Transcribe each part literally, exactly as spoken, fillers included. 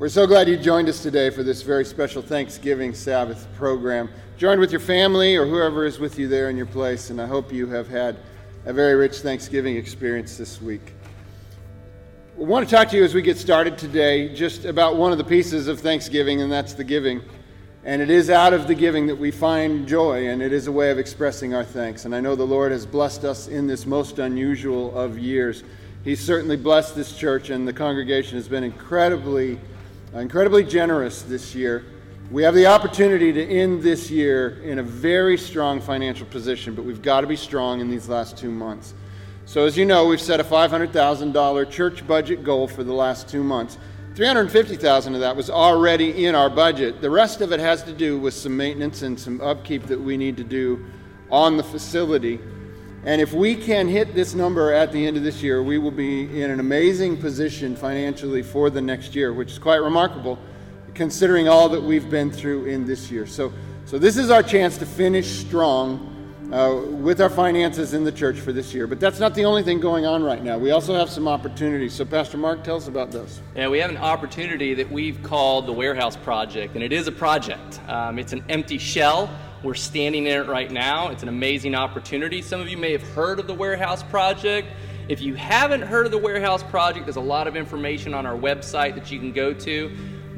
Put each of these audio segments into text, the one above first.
We're so glad you joined us today for this very special Thanksgiving Sabbath program. Join with your family or whoever is with you there in your place, and I hope you have had a very rich Thanksgiving experience this week. We want to talk to you as we get started today just about one of the pieces of Thanksgiving, and that's the giving. And it is out of the giving that we find joy, and it is a way of expressing our thanks. And I know the Lord has blessed us in this most unusual of years. He's certainly blessed this church, and the congregation has been incredibly incredibly generous this year. We have the opportunity to end this year in a very strong financial position, but we've got to be strong in these last two months. So as you know, we've set a five hundred thousand dollars church budget goal for the last two months. three hundred fifty thousand dollars of that was already in our budget. The rest of it has to do with some maintenance and some upkeep that we need to do on the facility. And if we can hit this number at the end of this year, we will be in an amazing position financially for the next year, which is quite remarkable considering all that we've been through in this year. So, so this is our chance to finish strong uh, with our finances in the church for this year. But that's not the only thing going on right now. We also have some opportunities. So Pastor Mark, tell us about those. Yeah, we have an opportunity that we've called the Warehouse Project, and it is a project. Um, it's an empty shell. We're standing in it right now. It's an amazing opportunity. Some of you may have heard of the Warehouse Project. If you haven't heard of the Warehouse Project, there's a lot of information on our website that you can go to.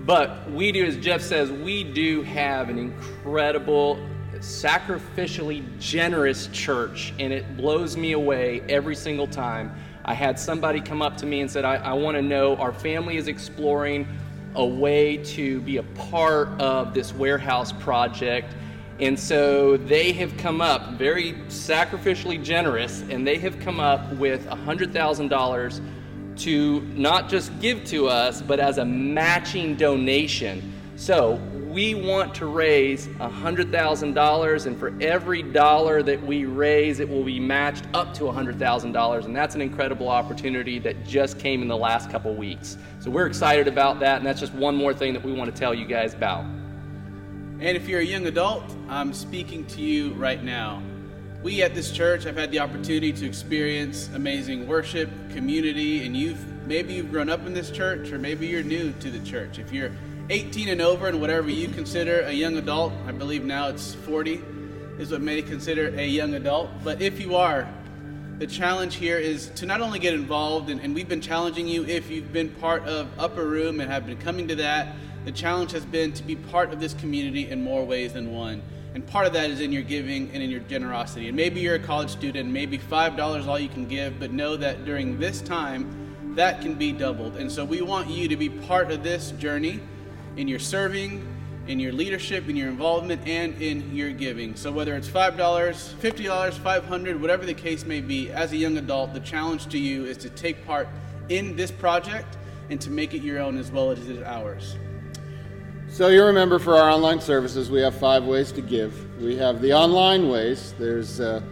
But we do, as Jeff says, we do have an incredible, sacrificially generous church, and it blows me away every single time. I had somebody come up to me and said, I, I want to know, our family is exploring a way to be a part of this Warehouse Project. And so they have come up, very sacrificially generous, and they have come up with one hundred thousand dollars to not just give to us, but as a matching donation. So we want to raise one hundred thousand dollars, and for every dollar that we raise, it will be matched up to one hundred thousand dollars, and that's an incredible opportunity that just came in the last couple weeks. So we're excited about that, and that's just one more thing that we want to tell you guys about. And if you're a young adult, I'm speaking to you right now. We at this church have had the opportunity to experience amazing worship, community, and you've maybe you've grown up in this church, or maybe you're new to the church. If you're eighteen and over and whatever you consider a young adult, I believe now it's forty, is what many consider a young adult. But if you are, the challenge here is to not only get involved, and, and we've been challenging you if you've been part of Upper Room and have been coming to that. The challenge has been to be part of this community in more ways than one. And part of that is in your giving and in your generosity. And maybe you're a college student, maybe five dollars is all you can give, but know that during this time, that can be doubled. And so we want you to be part of this journey in your serving, in your leadership, in your involvement, and in your giving. So whether it's five dollars, fifty dollars, five hundred dollars, whatever the case may be, as a young adult, the challenge to you is to take part in this project and to make it your own as well as it is ours. So you remember for our online services, we have five ways to give. We have the online ways. There's uh,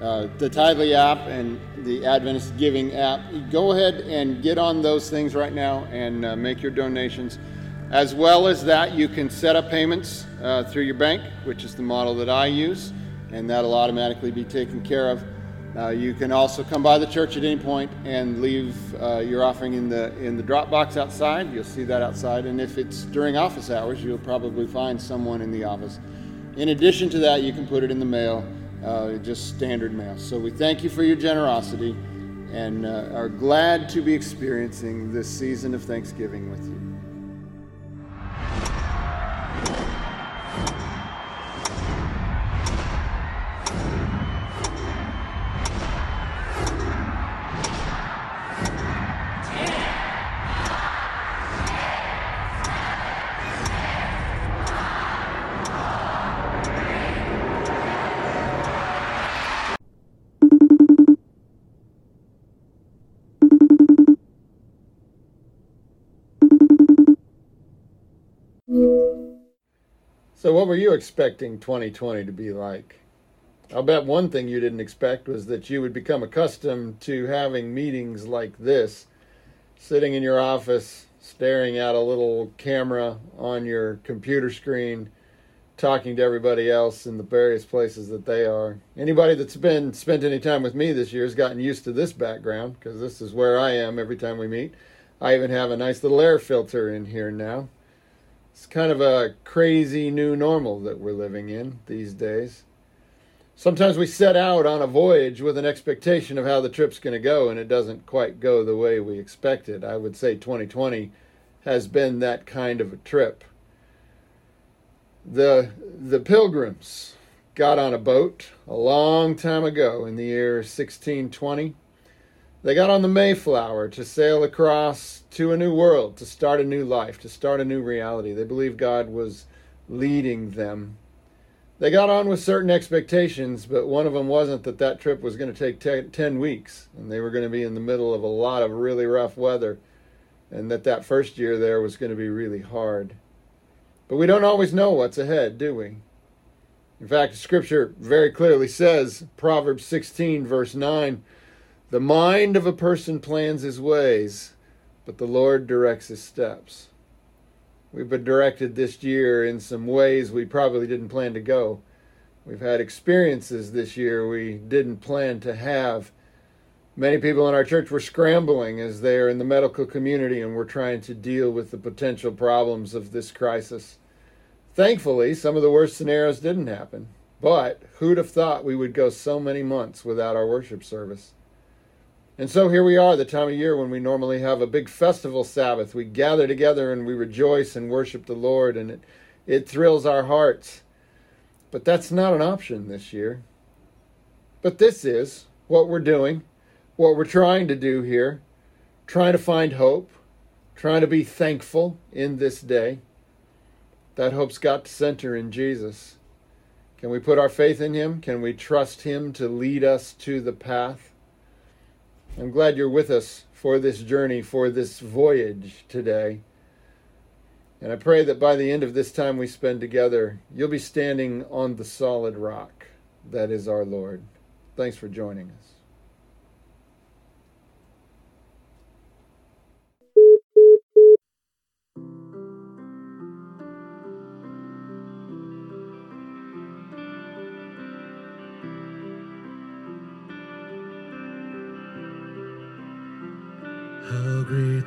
uh, the Tidely app and the Adventist Giving app. Go ahead and get on those things right now and uh, make your donations. As well as that, you can set up payments uh, through your bank, which is the model that I use, and that'll automatically be taken care of. Uh, you can also come by the church at any point and leave uh, your offering in the in the drop box outside. You'll see that outside, and if it's during office hours, you'll probably find someone in the office. In addition to that, you can put it in the mail, uh, just standard mail. So we thank you for your generosity and uh, are glad to be experiencing this season of Thanksgiving with you. So what were you expecting twenty twenty to be like? I'll bet one thing you didn't expect was that you would become accustomed to having meetings like this, sitting in your office, staring at a little camera on your computer screen, talking to everybody else in the various places that they are. Anybody that's been spent any time with me this year has gotten used to this background, because this is where I am every time we meet. I even have a nice little air filter in here now. It's kind of a crazy new normal that we're living in these days. Sometimes we set out on a voyage with an expectation of how the trip's going to go, and it doesn't quite go the way we expected. I would say twenty twenty has been that kind of a trip. The, the pilgrims got on a boat a long time ago in the year sixteen twenty. They got on the Mayflower to sail across to a new world, to start a new life, to start a new reality. They believed God was leading them. They got on with certain expectations, but one of them wasn't that that trip was going to take ten weeks, and they were going to be in the middle of a lot of really rough weather, and that that first year there was going to be really hard. But we don't always know what's ahead, do we? In fact, Scripture very clearly says, Proverbs sixteen, verse nine, "The mind of a person plans his ways, but the Lord directs his steps." We've been directed this year in some ways we probably didn't plan to go. We've had experiences this year we didn't plan to have. Many people in our church were scrambling as they are in the medical community and were trying to deal with the potential problems of this crisis. Thankfully, some of the worst scenarios didn't happen. But who'd have thought we would go so many months without our worship service? And so here we are, the time of year when we normally have a big festival Sabbath. We gather together and we rejoice and worship the Lord, and it, it thrills our hearts. But that's not an option this year. But this is what we're doing, what we're trying to do here, trying to find hope, trying to be thankful in this day. That hope's got to center in Jesus. Can we put our faith in him? Can we trust him to lead us to the path? I'm glad you're with us for this journey, for this voyage today. And I pray that by the end of this time we spend together, you'll be standing on the solid rock that is our Lord. Thanks for joining us. How great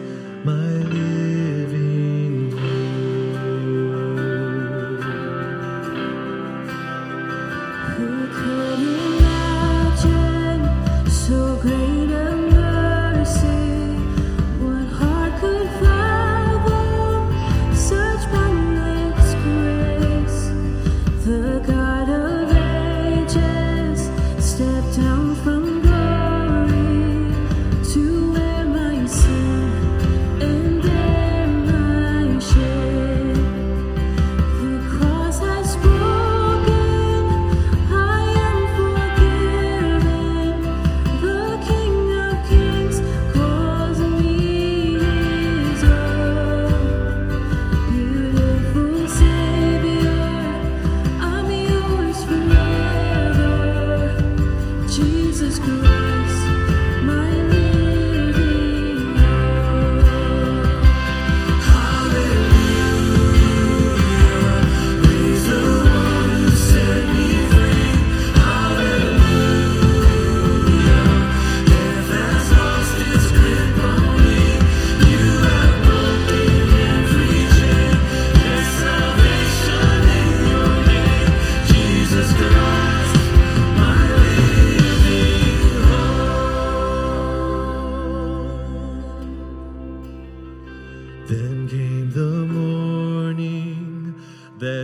my living Lord. Who can imagine so great?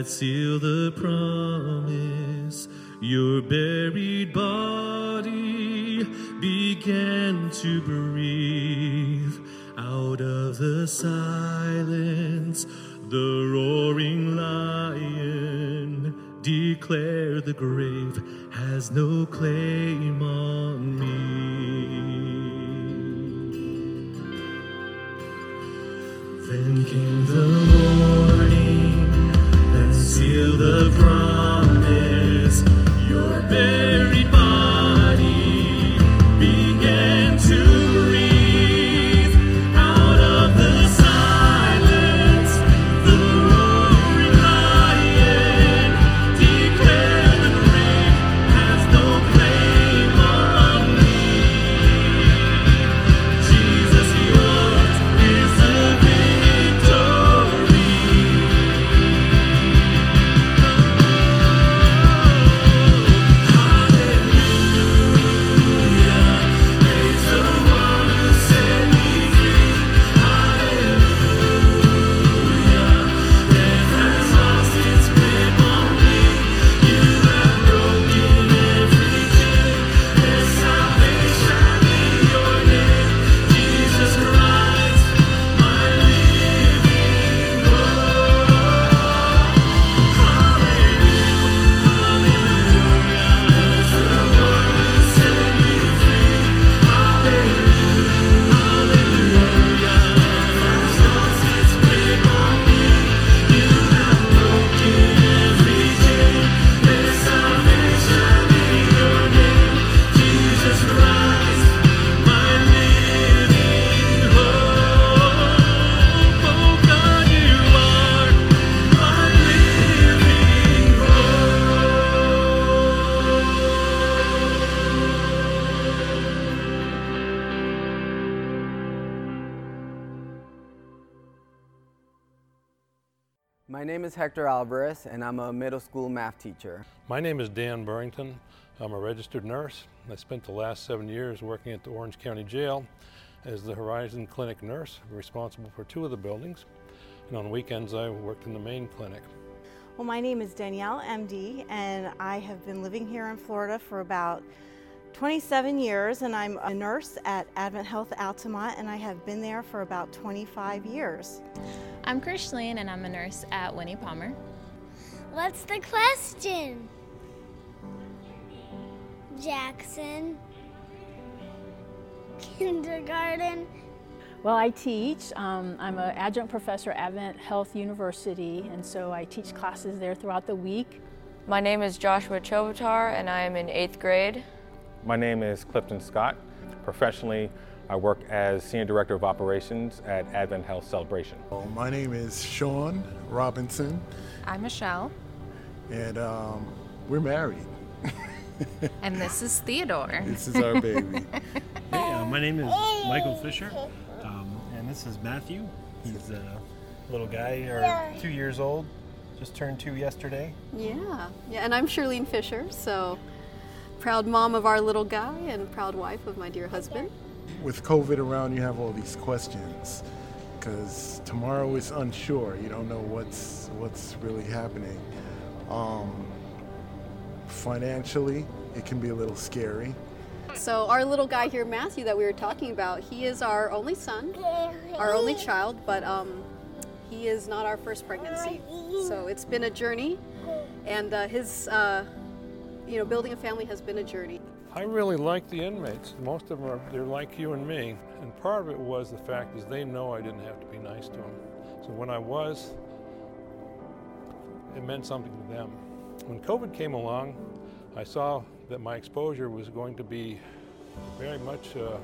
Seal the promise, your buried body began to breathe. Out of the silence, the roaring lion declared, the grave has no claim on me. Then came the morning that sealed the promise. Your buried body began to Hector Alvarez, and I'm a middle school math teacher. My name is Dan Burrington. I'm a registered nurse. I spent the last seven years working at the Orange County Jail as the Horizon Clinic nurse, responsible for two of the buildings. And on weekends, I worked in the main clinic. Well, my name is Danielle, M D, and I have been living here in Florida for about twenty-seven years, and I'm a nurse at Advent Health Altamont, and I have been there for about twenty-five years. I'm Krishleen, and I'm a nurse at Winnie Palmer. What's the question? Jackson. Kindergarten. Well, I teach. Um, I'm an adjunct professor at Advent Health University, and so I teach classes there throughout the week. My name is Joshua Chobotar, and I am in eighth grade. My name is Clifton Scott. Professionally, I work as Senior Director of Operations at Advent Health Celebration. Well, my name is Sean Robinson. I'm Michelle. And um, we're married. And this is Theodore. This is our baby. Hey, uh, my name is Michael Fisher, um, and this is Matthew. He's a little guy, or two years old, just turned two yesterday. Yeah, yeah, and I'm Shirlene Fisher, so proud mom of our little guy and proud wife of my dear husband. With COVID around, you have all these questions because tomorrow is unsure. You don't know what's what's really happening. Um, financially, it can be a little scary. So our little guy here, Matthew, that we were talking about, he is our only son, our only child, but um, he is not our first pregnancy. So it's been a journey, and uh, his uh, You know, building a family has been a journey. I really like the inmates. Most of them are, they're like you and me. And part of it was the fact is they know I didn't have to be nice to them. So when I was, it meant something to them. When COVID came along, I saw that my exposure was going to be very much uh,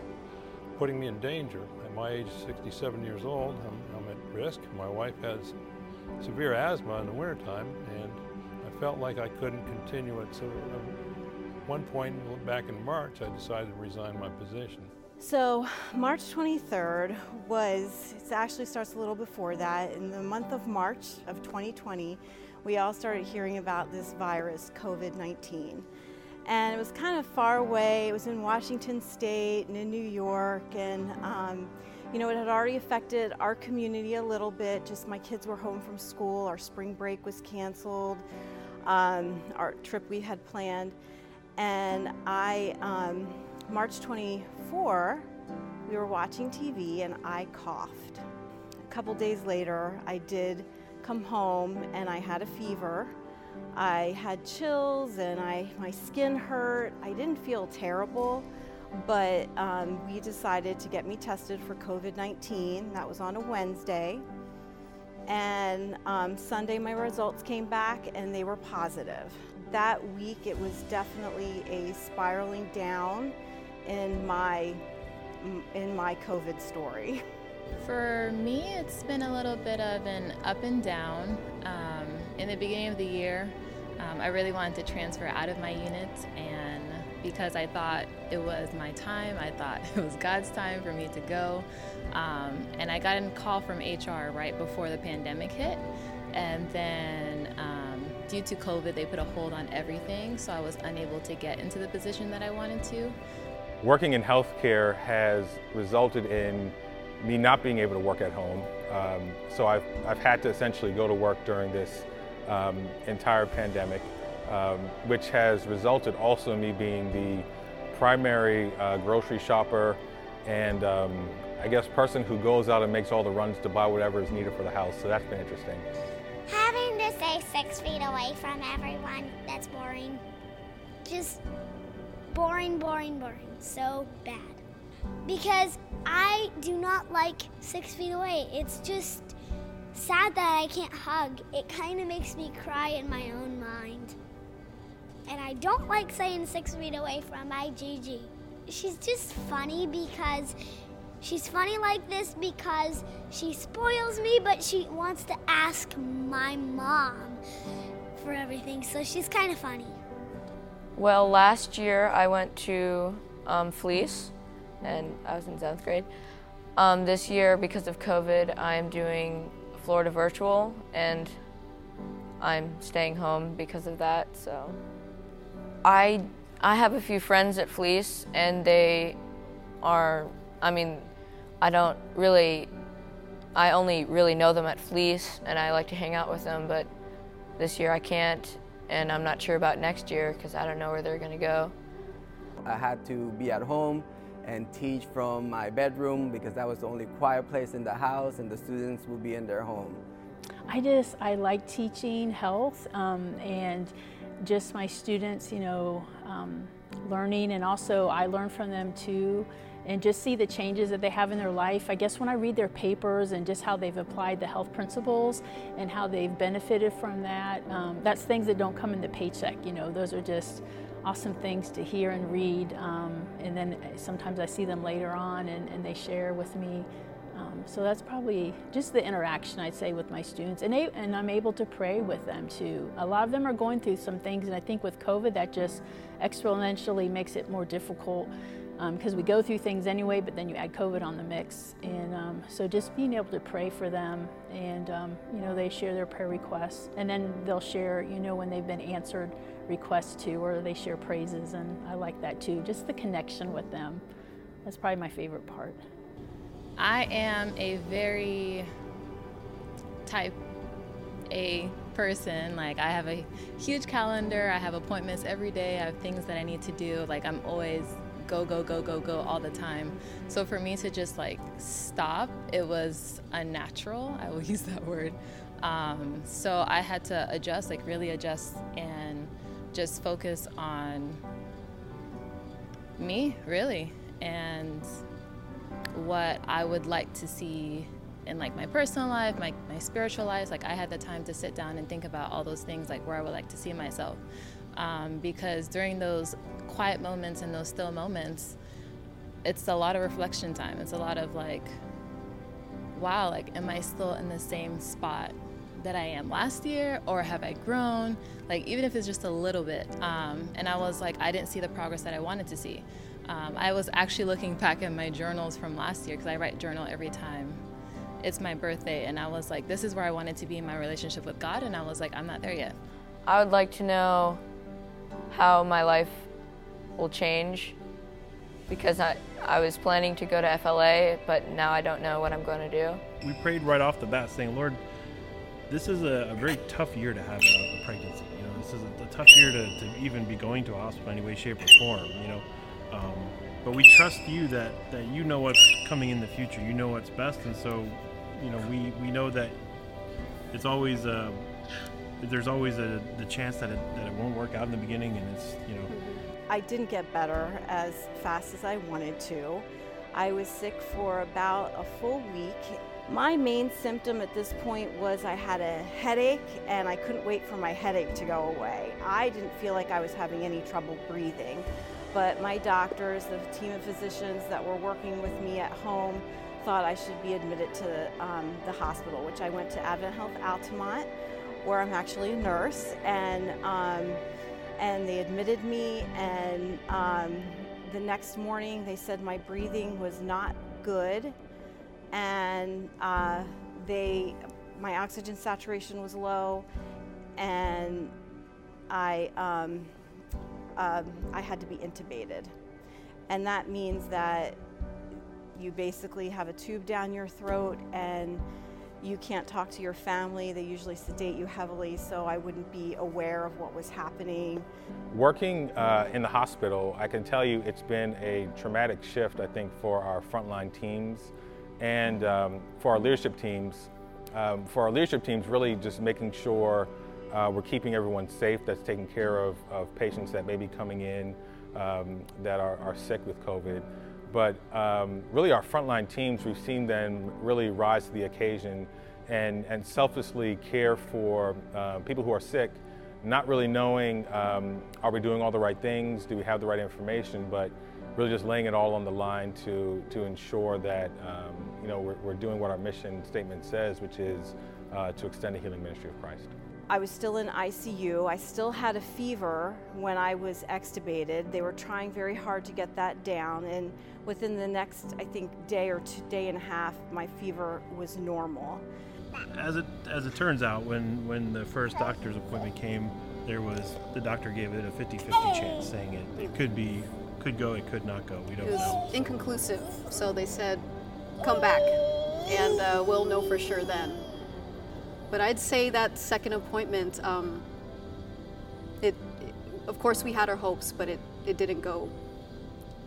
putting me in danger. At my age, sixty-seven years old, I'm, I'm at risk. My wife has severe asthma in the wintertime, and I felt like I couldn't continue it, so at one point back in March, I decided to resign my position. So March twenty-third was, it actually starts a little before that, in the month of March of twenty twenty, we all started hearing about this virus, COVID nineteen. And it was kind of far away. It was in Washington State and in New York, and um, you know, it had already affected our community a little bit. Just my kids were home from school, our spring break was canceled, um, our trip we had planned. And I um, March twenty-fourth, we were watching T V and I coughed. A couple days later, I did come home and I had a fever. I had chills and I my skin hurt. I didn't feel terrible, but um, we decided to get me tested for COVID nineteen. That was on a Wednesday. And um, Sunday, my results came back and they were positive. That week, it was definitely a spiraling down in my in my COVID story. For me, it's been a little bit of an up and down. Um, in the beginning of the year, um, I really wanted to transfer out of my unit, and because I thought it was my time, I thought it was God's time for me to go. Um, and I got a call from H R right before the pandemic hit, and then um, due to COVID, they put a hold on everything, so I was unable to get into the position that I wanted to. Working in healthcare has resulted in me not being able to work at home. Um, so I've, I've had to essentially go to work during this um, entire pandemic, um, which has resulted also in me being the primary uh, grocery shopper and um, I guess person who goes out and makes all the runs to buy whatever is needed for the house. So that's been interesting. Having to stay six feet away from everyone, that's boring. Just boring, boring, boring. So bad. Because I do not like six feet away. It's just sad that I can't hug. It kind of makes me cry in my own mind. And I don't like saying six feet away from my Gigi. She's just funny because she's funny like this because she spoils me, but she wants to ask my mom for everything. So she's kind of funny. Well, last year I went to um, Fleece, and I was in seventh grade. Um, this year, because of COVID, I'm doing Florida Virtual, and I'm staying home because of that. So, I I have a few friends at Fleece, and they are, I mean, I don't really, I only really know them at Fleece, and I like to hang out with them, but this year I can't, and I'm not sure about next year because I don't know where they're gonna go. I had to be at home and teach from my bedroom because that was the only quiet place in the house and the students would be in their home. I just, I like teaching health um, and just my students, you know, um, learning, and also I learn from them too, and just see the changes that they have in their life. I guess when I read their papers and just how they've applied the health principles and how they've benefited from that, um, that's things that don't come in the paycheck, you know, those are just awesome things to hear and read. Um, and then sometimes I see them later on and, and they share with me. Um, so that's probably just the interaction, I'd say, with my students. And, they, and I'm able to pray with them too. A lot of them are going through some things, and I think with COVID that just exponentially makes it more difficult, because um, we go through things anyway, but then you add COVID on the mix. And um, so just being able to pray for them, and um, you know, they share their prayer requests, and then they'll share, you know, when they've been answered requests too, or they share praises, and I like that too. Just the connection with them, that's probably my favorite part. I am a very type A person. Like, I have a huge calendar, I have appointments every day, I have things that I need to do. Like, I'm always go, go, go, go, go all the time. So for me to just like stop, it was unnatural. I will use that word. Um, so I had to adjust, like really adjust, and just focus on me really, and what I would like to see in like my personal life, my, my spiritual life. Like, I had the time to sit down and think about all those things, like where I would like to see myself. Um, because during those quiet moments and those still moments, it's a lot of reflection time. It's a lot of like, wow, like, am I still in the same spot that I am last year, or have I grown? Like, even if it's just a little bit. Um, and I was like, I didn't see the progress that I wanted to see. Um, I was actually looking back at my journals from last year, because I write journal every time it's my birthday, and I was like, this is where I wanted to be in my relationship with God, and I was like, I'm not there yet. I would like to know how my life will change, because I, I was planning to go to F L A, but now I don't know what I'm going to do. We prayed right off the bat saying, Lord, this is a, a very tough year to have a, a pregnancy. You know, this is a, a tough year to, to even be going to a hospital in any way, shape, or form. You know, um, But we trust you that, that you know what's coming in the future. You know what's best, and so, you know, we, we know that it's always a, there's always a the chance that it that it won't work out in the beginning, and it's, you know. I didn't get better as fast as I wanted to. I was sick for about a full week. My main symptom at this point was I had a headache, and I couldn't wait for my headache to go away. I didn't feel like I was having any trouble breathing, but my doctors, the team of physicians that were working with me at home, thought I should be admitted to um, the hospital, which I went to Advent Health Altamont, where I'm actually a nurse, and um, and they admitted me, and um, the next morning they said my breathing was not good, and uh, they, my oxygen saturation was low, and I, um, um, I had to be intubated. And that means that you basically have a tube down your throat, and you can't talk to your family. They usually sedate you heavily, so I wouldn't be aware of what was happening. Working uh, in the hospital, I can tell you it's been a traumatic shift, I think, for our frontline teams and um, for our leadership teams. Um, for our leadership teams, really just making sure uh, we're keeping everyone safe that's taking care of, of patients that may be coming in um, that are, are sick with COVID. But um, really our frontline teams, we've seen them really rise to the occasion and, and selflessly care for uh, people who are sick, not really knowing, um, are we doing all the right things? Do we have the right information? But really just laying it all on the line to, to ensure that um, you know, we're, we're doing what our mission statement says, which is uh, to extend the healing ministry of Christ. I was still in I C U. I still had a fever when I was extubated. They were trying very hard to get that down, and within the next, I think, day or two, day and a half, my fever was normal. As it as it turns out, when, when the first doctor's appointment came, there was the doctor gave it a fifty-fifty chance, saying it, it could be, could go, it could not go. We don't know. It was know. inconclusive, so they said, come back, and uh, we'll know for sure then. But I'd say that second appointment, um, it, it, of course we had our hopes, but it, it didn't go.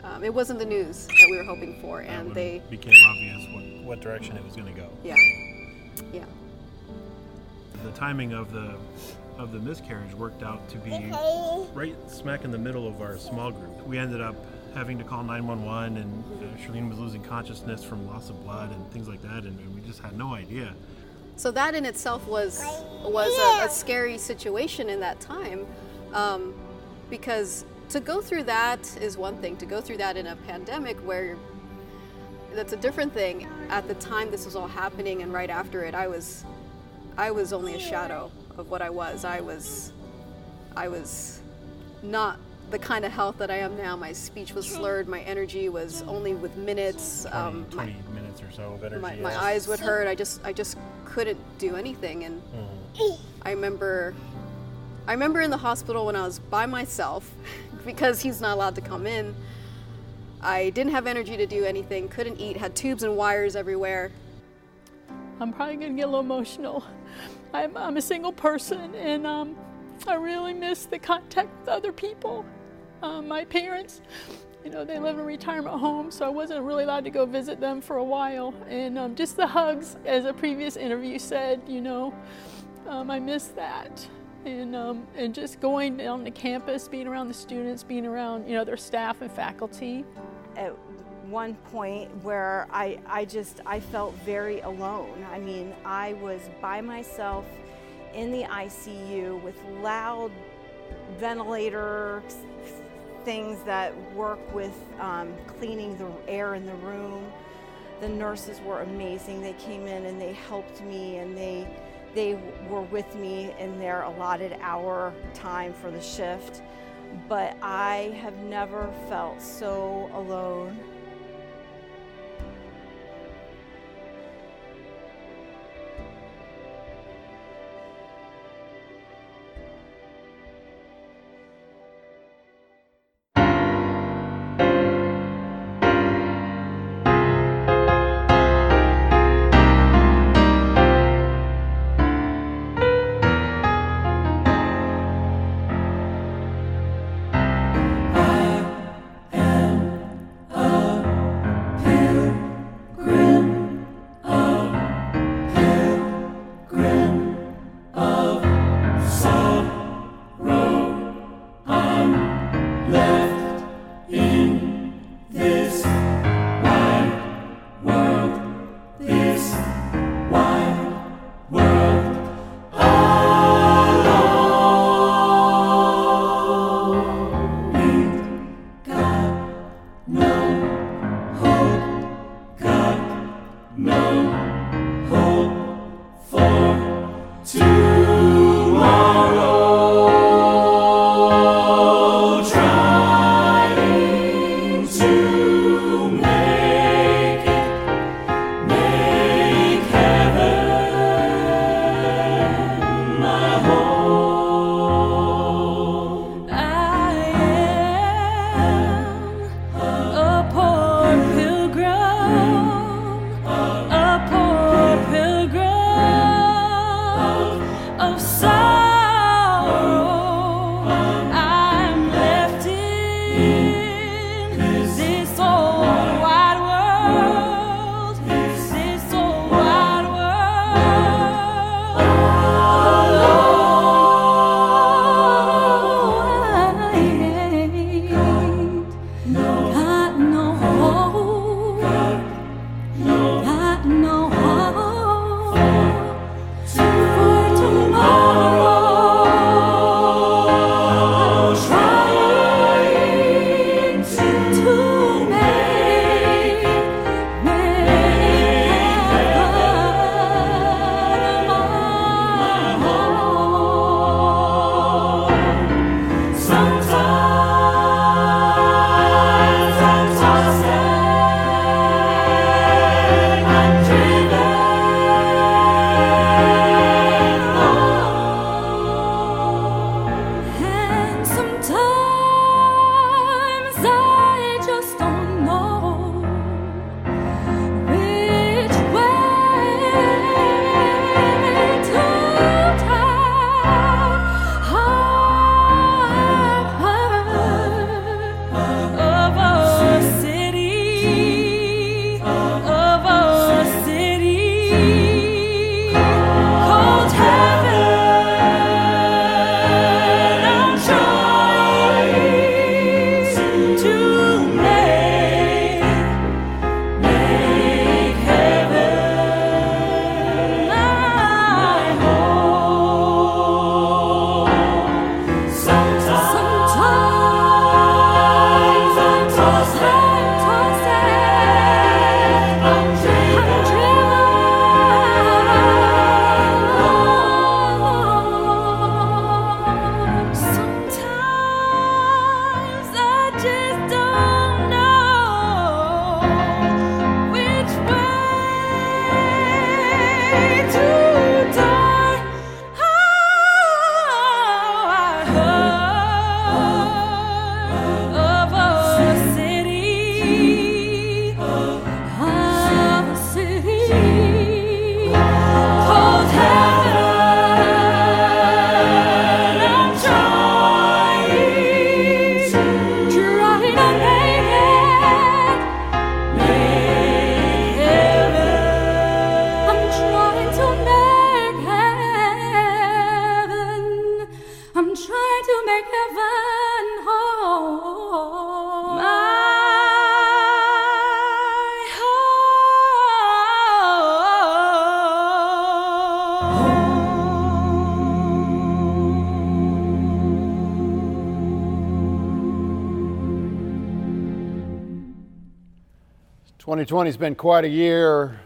Um, it wasn't the news that we were hoping for, and they... It became obvious what, what direction it was going to go. Yeah, yeah. The timing of the of the miscarriage worked out to be right smack in the middle of our small group. We ended up having to call nine one one, and uh, Charlene was losing consciousness from loss of blood and things like that, and, and we just had no idea. So that in itself was was a, a scary situation in that time, um, because to go through that is one thing. To go through that in a pandemic, where that's a different thing. At the time this was all happening, and right after it, I was I was only a shadow of what I was. I was I was not the kind of health that I am now. My speech was slurred. My energy was only with minutes. Um, twenty, twenty minutes or so of energy. My, my eyes would hurt. I just I just. couldn't do anything, and mm. I remember I remember in the hospital when I was by myself, because he's not allowed to come in. I didn't have energy to do anything, couldn't eat, had tubes and wires everywhere. I'm probably gonna get a little emotional. I'm, I'm a single person, and um, I really miss the contact with other people. Um, my parents, you know, they live in a retirement home, so I wasn't really allowed to go visit them for a while. And um, just the hugs, as a previous interview said, you know, um, I miss that. And um, and just going down to campus, being around the students, being around, you know, their staff and faculty. At one point where I, I just, I felt very alone. I mean, I was by myself in the I C U with loud ventilator things that work with um, cleaning the air in the room. The nurses were amazing. They came in and they helped me, and they they were with me in their allotted hour time for the shift. But I have never felt so alone. twenty twenty has been quite a year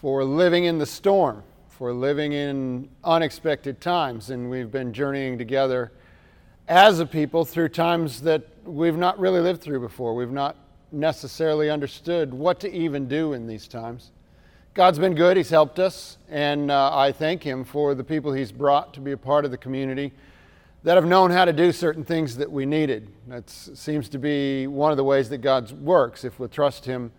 for living in the storm, for living in unexpected times, and we've been journeying together as a people through times that we've not really lived through before. We've not necessarily understood what to even do in these times. God's been good. He's helped us, and uh, I thank him for the people he's brought to be a part of the community that have known how to do certain things that we needed. That seems to be one of the ways that God works, if we trust him,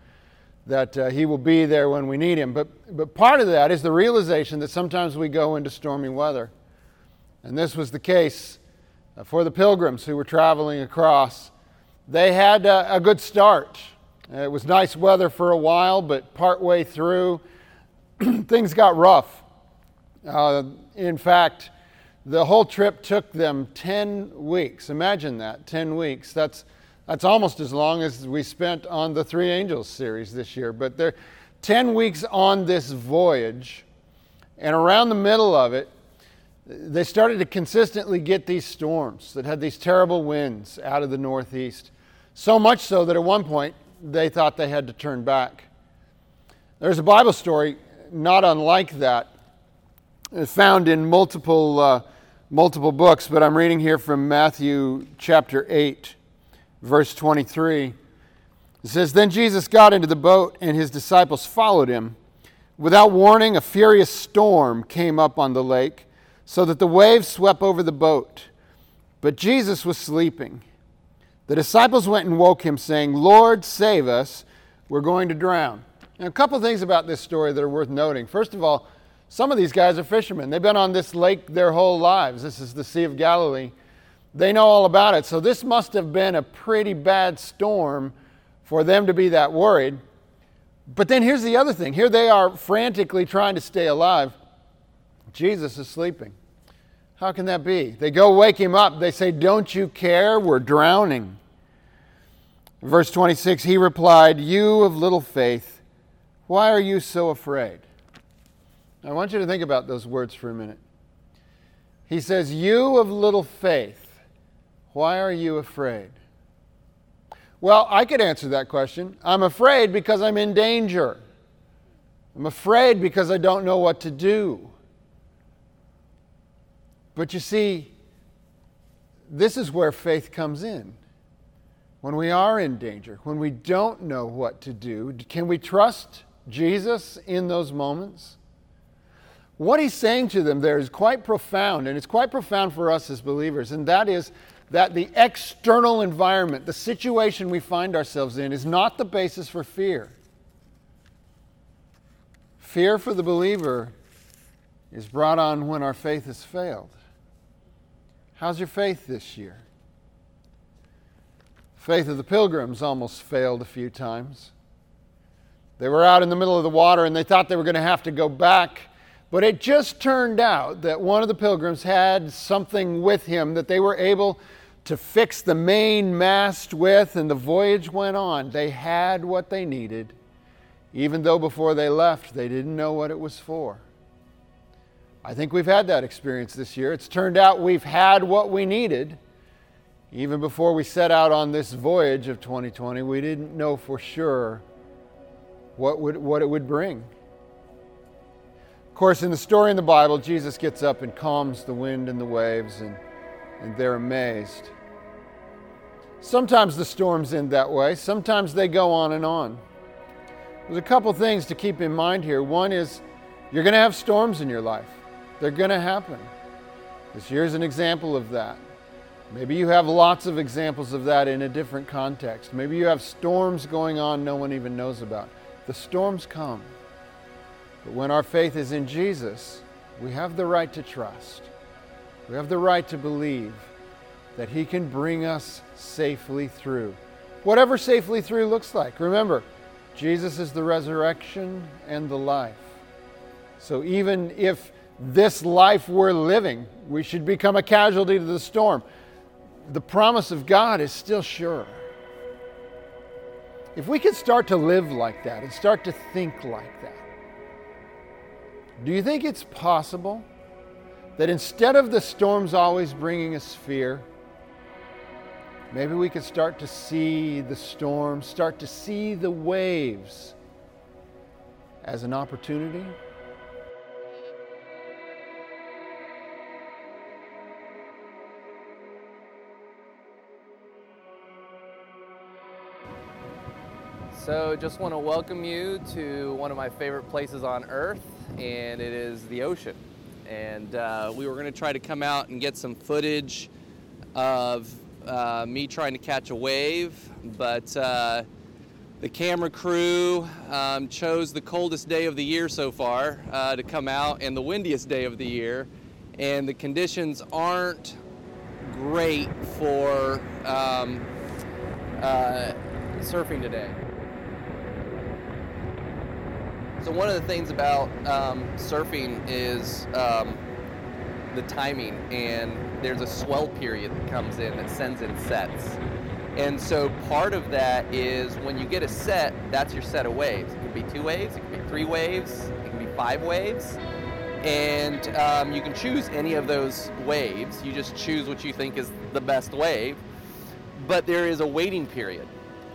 that uh, he will be there when we need him. But, but part of that is the realization that sometimes we go into stormy weather. And this was the case for the pilgrims who were traveling across. They had a, a good start. It was nice weather for a while, but partway through, things got rough. Uh, in fact, the whole trip took them ten weeks. Imagine that, ten weeks. That's that's almost as long as we spent on the Three Angels series this year. But they're ten weeks on this voyage, and around the middle of it, they started to consistently get these storms that had these terrible winds out of the northeast. So much so that at one point, they thought they had to turn back. There's a Bible story not unlike that. It's found in multiple... Uh, multiple books, but I'm reading here from Matthew chapter eight, verse twenty-three. It says, "Then Jesus got into the boat, and his disciples followed him. Without warning, a furious storm came up on the lake, so that the waves swept over the boat. But Jesus was sleeping. The disciples went and woke him, saying, 'Lord, save us, we're going to drown.'" Now, a couple things about this story that are worth noting. First of all, some of these guys are fishermen. They've been on this lake their whole lives. This is the Sea of Galilee. They know all about it. So this must have been a pretty bad storm for them to be that worried. But then here's the other thing. Here they are frantically trying to stay alive. Jesus is sleeping. How can that be? They go wake him up. They say, "Don't you care? We're drowning." Verse twenty-six, he replied, "You of little faith, why are you so afraid?" I want you to think about those words for a minute. He says, "You of little faith, why are you afraid?" Well, I could answer that question. I'm afraid because I'm in danger. I'm afraid because I don't know what to do. But you see, this is where faith comes in. When we are in danger, when we don't know what to do, can we trust Jesus in those moments? What he's saying to them there is quite profound, and it's quite profound for us as believers, and that is that the external environment, the situation we find ourselves in, is not the basis for fear. Fear for the believer is brought on when our faith has failed. How's your faith this year? Faith of the pilgrims almost failed a few times. They were out in the middle of the water, and they thought they were going to have to go back. But it just turned out that one of the pilgrims had something with him that they were able to fix the main mast with, and the voyage went on. They had what they needed, even though before they left, they didn't know what it was for. I think we've had that experience this year. It's turned out we've had what we needed. Even before we set out on this voyage of twenty twenty, we didn't know for sure what would, what it would bring. Of course, in the story in the Bible, Jesus gets up and calms the wind and the waves, and, and they're amazed. Sometimes the storms end that way. Sometimes they go on and on. There's a couple things to keep in mind here. One is you're going to have storms in your life. They're going to happen. This year's an example of that. Maybe you have lots of examples of that in a different context. Maybe you have storms going on no one even knows about. The storms come. But when our faith is in Jesus, we have the right to trust. We have the right to believe that he can bring us safely through. Whatever safely through looks like. Remember, Jesus is the resurrection and the life. So even if this life we're living, we should become a casualty to the storm, the promise of God is still sure. If we could start to live like that and start to think like that, do you think it's possible that instead of the storms always bringing us fear, Maybe we could start to see the storm, start to see the waves as an opportunity. So just want to welcome you to one of my favorite places on earth, and it is the ocean. And uh, we were going to try to come out and get some footage of uh, me trying to catch a wave, but uh, the camera crew um, chose the coldest day of the year so far uh, to come out, and the windiest day of the year, and the conditions aren't great for um, uh, surfing today. So one of the things about um, surfing is um, the timing, and there's a swell period that comes in that sends in sets. And so part of that is when you get a set, that's your set of waves. It could be two waves, it could be three waves, it could be five waves. And um, you can choose any of those waves. You just choose what you think is the best wave. But there is a waiting period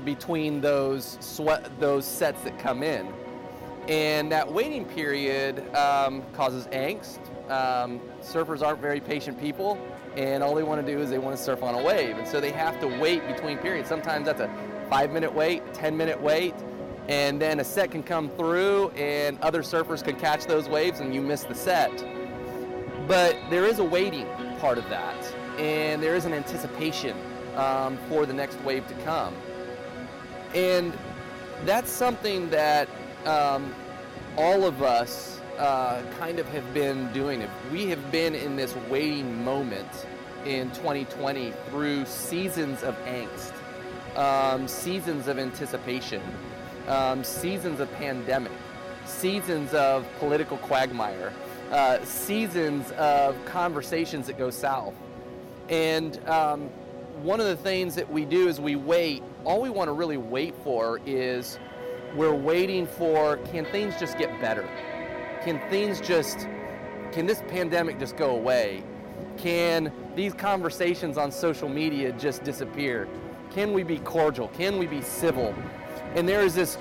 between those swe- those sets that come in. And that waiting period um, causes angst. Um, surfers aren't very patient people, and all they want to do is they want to surf on a wave. And so they have to wait between periods. Sometimes that's a five-minute wait, ten-minute wait, and then a set can come through, and other surfers can catch those waves, and you miss the set. But there is a waiting part of that, and there is an anticipation um, for the next wave to come. And that's something that Um, all of us uh, kind of have been doing it. We have been in this waiting moment in twenty twenty through seasons of angst, um, seasons of anticipation, um, seasons of pandemic, seasons of political quagmire, uh, seasons of conversations that go south. And um, one of the things that we do is we wait. All we want to really wait for is we're waiting for, can things just get better? Can things just, can this pandemic just go away? Can these conversations on social media just disappear? Can we be cordial? Can we be civil? And there is this,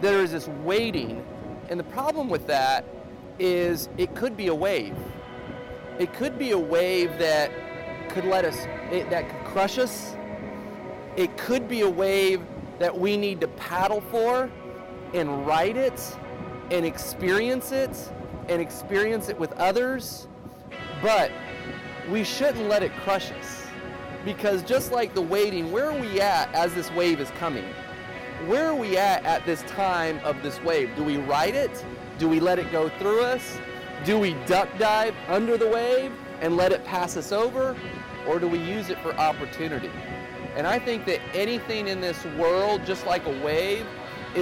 there is this waiting, and the problem with that is it could be a wave. It could be a wave that could let us, it, that could crush us. It could be a wave that we need to paddle for, and ride it, and experience it, and experience it with others. But we shouldn't let it crush us, because just like the waiting, where are we at as this wave is coming? Where are we at at this time of this wave? Do we ride it? Do we let it go through us? Do we duck dive under the wave and let it pass us over? Or do we use it for opportunity? And I think that anything in this world, just like a wave,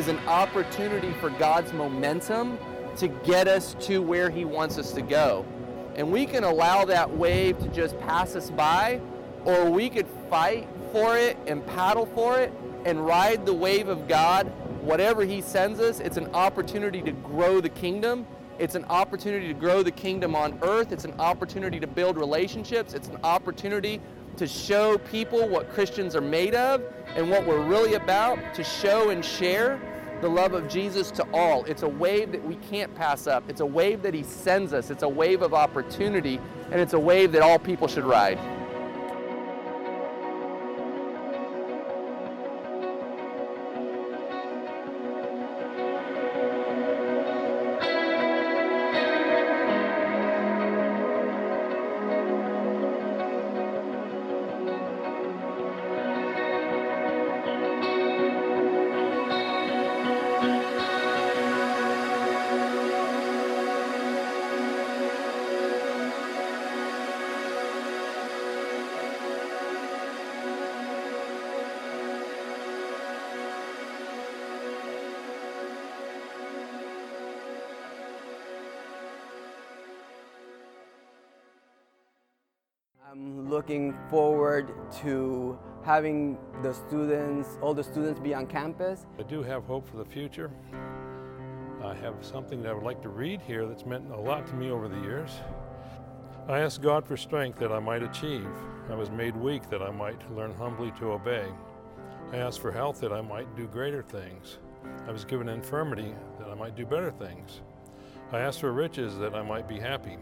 is an opportunity for God's momentum to get us to where He wants us to go. And we can allow that wave to just pass us by, or we could fight for it and paddle for it and ride the wave of God. Whatever He sends us, it's an opportunity to grow the kingdom. It's an opportunity to grow the kingdom on earth. It's an opportunity to build relationships. It's an opportunity to show people what Christians are made of and what we're really about, to show and share the love of Jesus to all. It's a wave that we can't pass up. It's a wave that He sends us. It's a wave of opportunity, and it's a wave that all people should ride. I'm looking forward to having the students, all the students be on campus. I do have hope for the future. I have something that I would like to read here that's meant a lot to me over the years. I ask God for strength that I might achieve I was made weak that I might learn humbly to obey. I asked for health that I might do greater things. I was given infirmity that I might do better things. I asked for riches that I might be happy.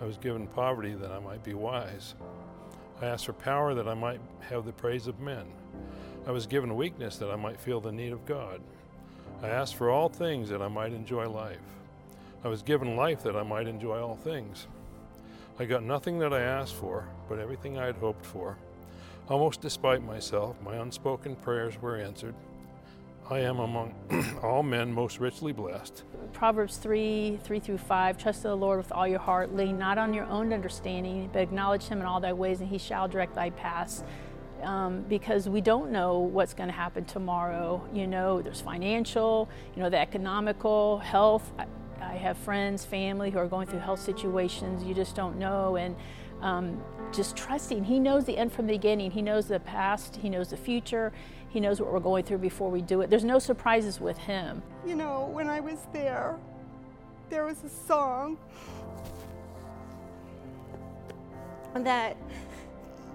I was given poverty that I might be wise. I asked for power that I might have the praise of men. I was given weakness that I might feel the need of God. I asked for all things that I might enjoy life. I was given life that I might enjoy all things. I got nothing that I asked for, but everything I had hoped for. Almost despite myself, my unspoken prayers were answered. I am among all men most richly blessed. Proverbs three, three through five, trust in the Lord with all your heart. Lean not on your own understanding, but acknowledge him in all thy ways, and he shall direct thy paths. Um, because we don't know what's going to happen tomorrow. You know, there's financial, you know, the economical, health. I, I have friends, family who are going through health situations. You just don't know. And um, just trusting. He knows the end from the beginning. He knows the past. He knows the future. He knows what we're going through before we do it. There's no surprises with him. You know, when I was there, there was a song that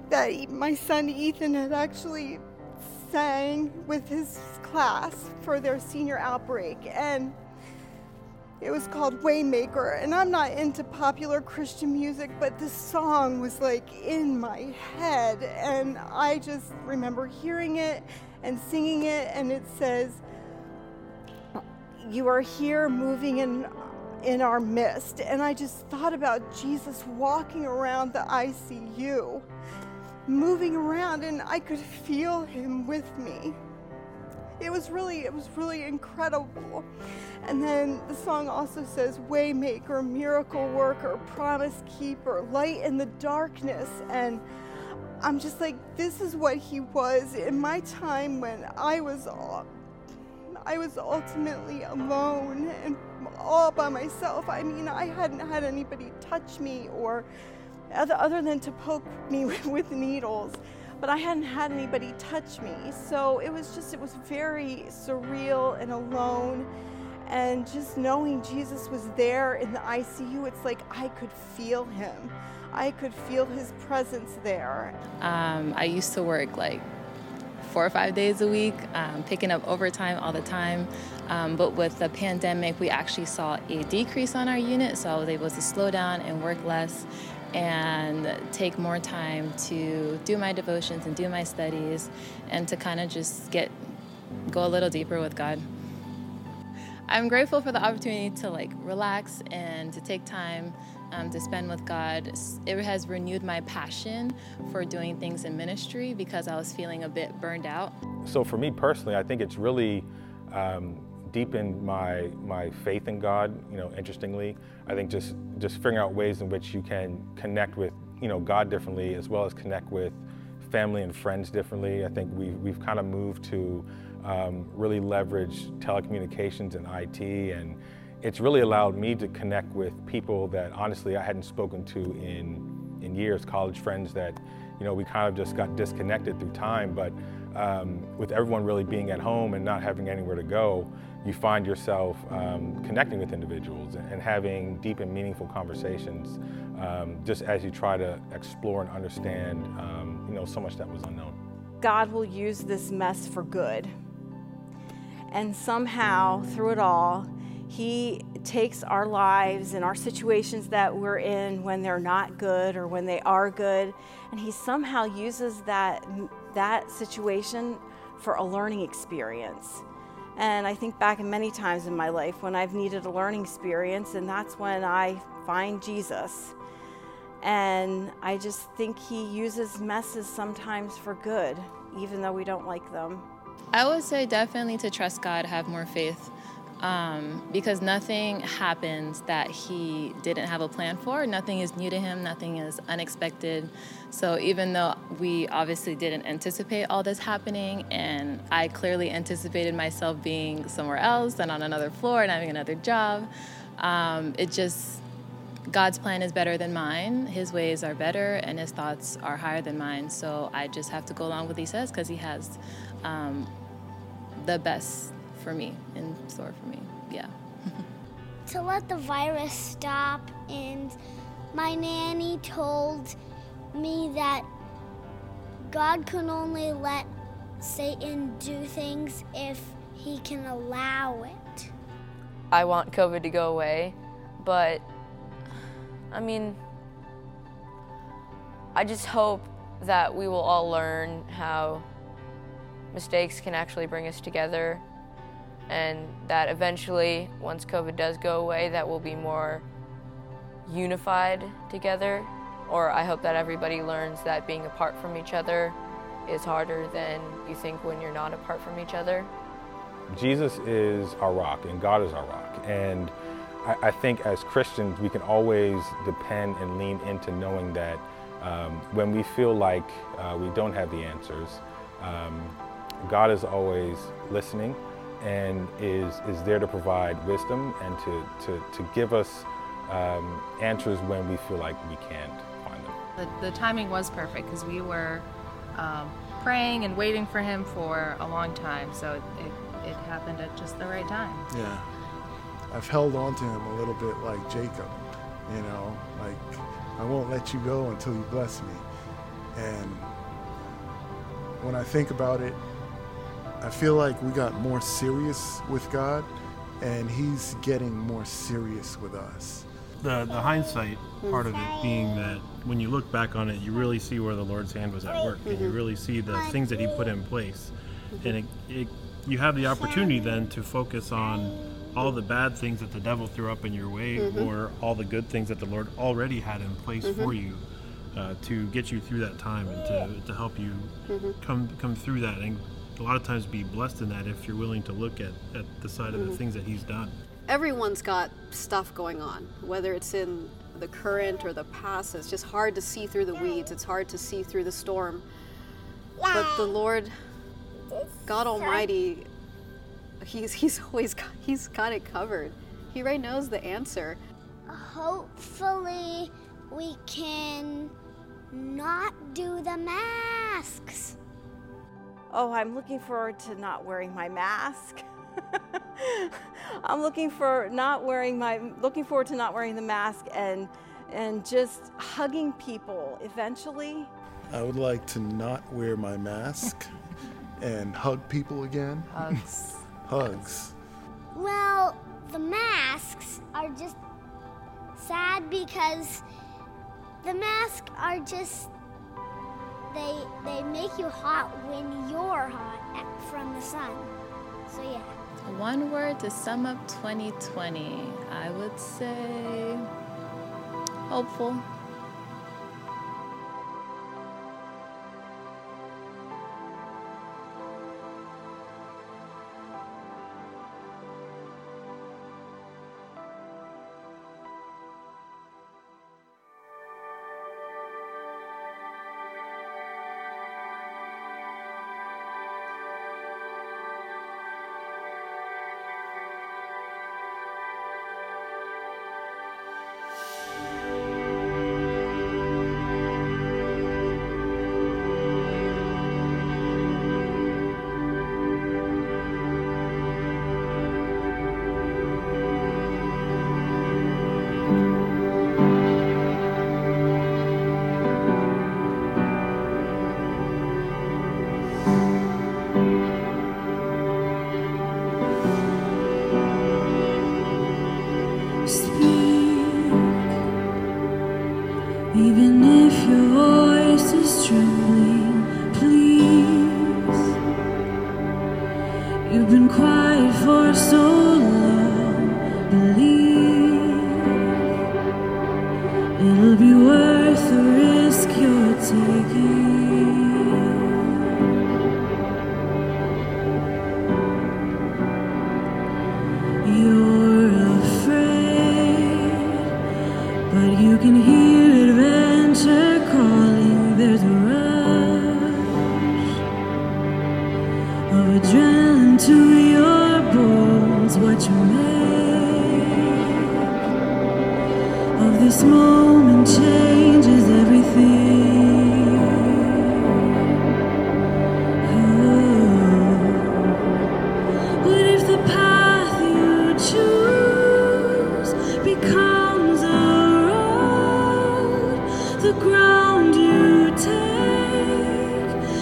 that my son Ethan had actually sang with his class for their senior outbreak, and it was called Waymaker. And I'm not into popular Christian music, but this song was like in my head, and I just remember hearing it and singing it, and it says, you are here moving in in our midst. And I just thought about Jesus walking around the I C U, moving around, and I could feel him with me. It was really, it was really incredible. And then the song also says, Waymaker, miracle worker, promise keeper, light in the darkness. And I'm just like, this is what he was in my time when I was all, I was ultimately alone and all by myself. I mean, I hadn't had anybody touch me or other than to poke me with needles, but I hadn't had anybody touch me. So it was just, it was very surreal and alone. And just knowing Jesus was there in the I C U, it's like I could feel him. I could feel his presence there. Um, I used to work like four or five days a week, um, picking up overtime all the time. Um, but with the pandemic, we actually saw a decrease on our unit, so I was able to slow down and work less and take more time to do my devotions and do my studies and to kind of just get go a little deeper with God. I'm grateful for the opportunity to like relax and to take time um, to spend with God. It has renewed my passion for doing things in ministry because I was feeling a bit burned out. So for me personally, I think it's really um, deepened my my faith in God. You know, interestingly, I think just just figuring out ways in which you can connect with you know God differently, as well as connect with family and friends differently. I think we've we've kind of moved to um, really leverage telecommunications and I T, and it's really allowed me to connect with people that honestly I hadn't spoken to in in years. College friends that you know we kind of just got disconnected through time, but. Um, with everyone really being at home and not having anywhere to go, you find yourself um, connecting with individuals and having deep and meaningful conversations um, just as you try to explore and understand um, you know, so much that was unknown. God will use this mess for good. And somehow, through it all, he takes our lives and our situations that we're in when they're not good or when they are good, and he somehow uses that that situation for a learning experience. And I think back many times in my life when I've needed a learning experience, and that's when I find Jesus. And I just think he uses messes sometimes for good, even though we don't like them. I would say definitely to trust God, have more faith, um, because nothing happens that he didn't have a plan for. Nothing is new to him, nothing is unexpected. So even though we obviously didn't anticipate all this happening, and I clearly anticipated myself being somewhere else and on another floor and having another job, um, it just, God's plan is better than mine. His ways are better and his thoughts are higher than mine. So I just have to go along with what he says because he has um, the best for me in store for me, yeah. To let the virus stop, and my nanny told me that God can only let Satan do things if he can allow it. I want COVID to go away, but I mean, I just hope that we will all learn how mistakes can actually bring us together, and that eventually, once COVID does go away, that we'll be more unified together. Or I hope that everybody learns that being apart from each other is harder than you think when you're not apart from each other. Jesus is our rock, and God is our rock. And I, I think as Christians, we can always depend and lean into knowing that um, when we feel like uh, we don't have the answers, um, God is always listening and is, is there to provide wisdom and to, to, to give us um, answers when we feel like we can't find them. The, the timing was perfect because we were um, praying and waiting for him for a long time, so it, it It happened at just the right time. Yeah. I've held on to him a little bit like Jacob, you know, like, I won't let you go until you bless me. And when I think about it, I feel like we got more serious with God, and he's getting more serious with us. The, the hindsight part of it being that when you look back on it, you really see where the Lord's hand was at work, and you really see the things that he put in place. And it, it you have the opportunity then to focus on all the bad things that the devil threw up in your way, mm-hmm. or all the good things that the Lord already had in place mm-hmm. for you uh, to get you through that time and to, to help you mm-hmm. come come through that, and a lot of times be blessed in that if you're willing to look at, at the side of mm-hmm. the things that he's done. Everyone's got stuff going on, whether it's in the current or the past. It's just hard to see through the weeds. It's hard to see through the storm. But the Lord... God Almighty, he's he's always got, he's got it covered. He already knows the answer. Hopefully, we can not do the masks. Oh, I'm looking forward to not wearing my mask. I'm looking for not wearing my looking forward to not wearing the mask and and just hugging people eventually. I would like to not wear my mask. And hug people again. Hugs. Hugs. Well, the masks are just sad because the masks are just, they they make you hot when you're hot at, from the sun. So yeah. One word to sum up twenty twenty, I would say hopeful. The ground you take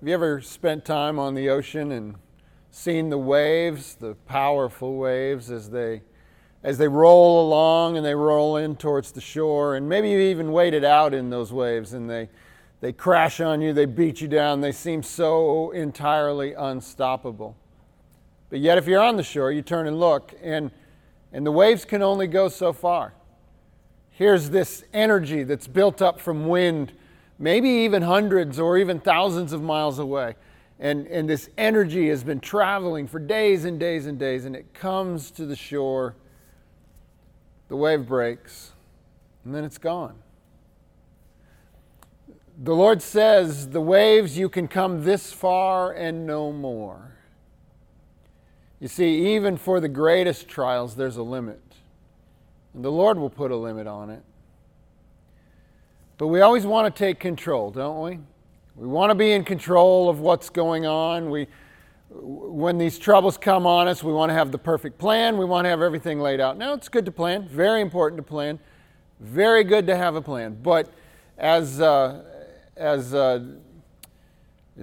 Have you ever spent time on the ocean and seen the waves, the powerful waves, as they as they roll along and they roll in towards the shore? And maybe you even waded out in those waves and they, they crash on you, they beat you down, they seem so entirely unstoppable. But yet if you're on the shore, you turn and look, and and the waves can only go so far. Here's this energy that's built up from wind, maybe even hundreds or even thousands of miles away. And, and this energy has been traveling for days and days and days, and it comes to the shore, the wave breaks, and then it's gone. The Lord says, the waves, you can come this far and no more. You see, even for the greatest trials, there's a limit. And the Lord will put a limit on it. But we always want to take control, don't we? We want to be in control of what's going on. We, when these troubles come on us, we want to have the perfect plan. We want to have everything laid out. Now, it's good to plan. Very important to plan. Very good to have a plan. But as uh, as uh,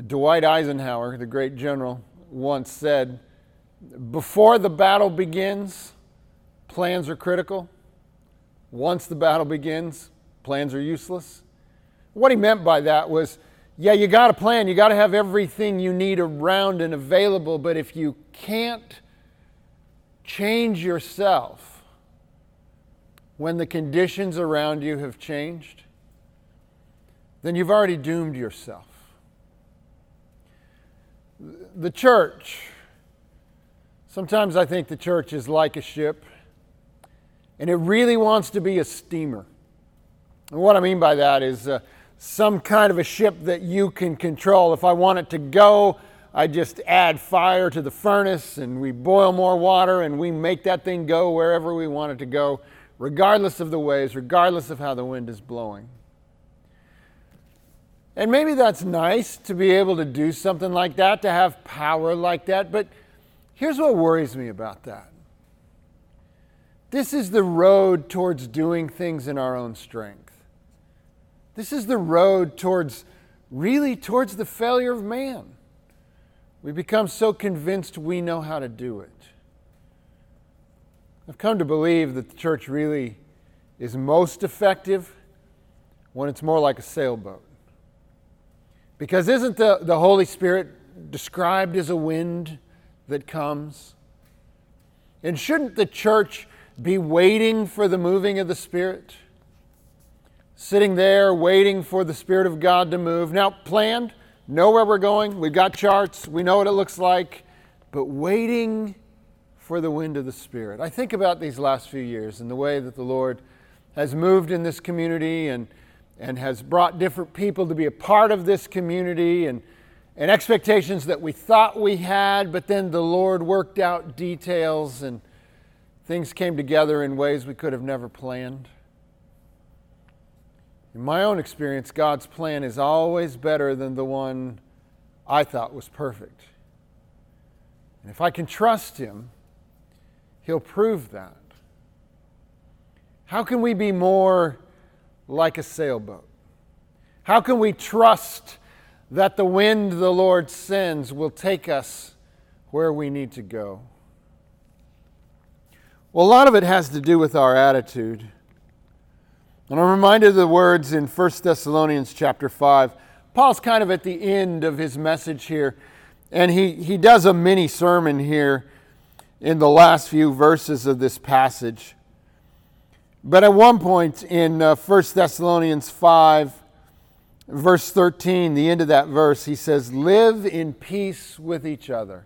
Dwight Eisenhower, the great general, once said, before the battle begins, plans are critical. Once the battle begins, plans are useless. What he meant by that was, yeah, you got to plan. You got to have everything you need around and available. But if you can't change yourself when the conditions around you have changed, then you've already doomed yourself. The church, sometimes I think the church is like a ship, and it really wants to be a steamer. And what I mean by that is uh, some kind of a ship that you can control. If I want it to go, I just add fire to the furnace and we boil more water and we make that thing go wherever we want it to go, regardless of the waves, regardless of how the wind is blowing. And maybe that's nice to be able to do something like that, to have power like that, but here's what worries me about that. This is the road towards doing things in our own strength. This is the road towards, really towards the failure of man. We become so convinced we know how to do it. I've come to believe that the church really is most effective when it's more like a sailboat. Because isn't the, the Holy Spirit described as a wind that comes? And shouldn't the church be waiting for the moving of the Spirit? Sitting there waiting for the Spirit of God to move. Now, planned, know where we're going, we've got charts, we know what it looks like, but waiting for the wind of the Spirit. I think about these last few years and the way that the Lord has moved in this community and, and has brought different people to be a part of this community and, and expectations that we thought we had, but then the Lord worked out details and things came together in ways we could have never planned. In my own experience, God's plan is always better than the one I thought was perfect. And if I can trust Him, He'll prove that. How can we be more like a sailboat? How can we trust that the wind the Lord sends will take us where we need to go? Well, a lot of it has to do with our attitude. And I'm reminded of the words in First Thessalonians chapter five. Paul's kind of at the end of his message here. And he, he does a mini sermon here in the last few verses of this passage. But at one point in uh, First Thessalonians five, verse thirteen, the end of that verse, he says, "Live in peace with each other."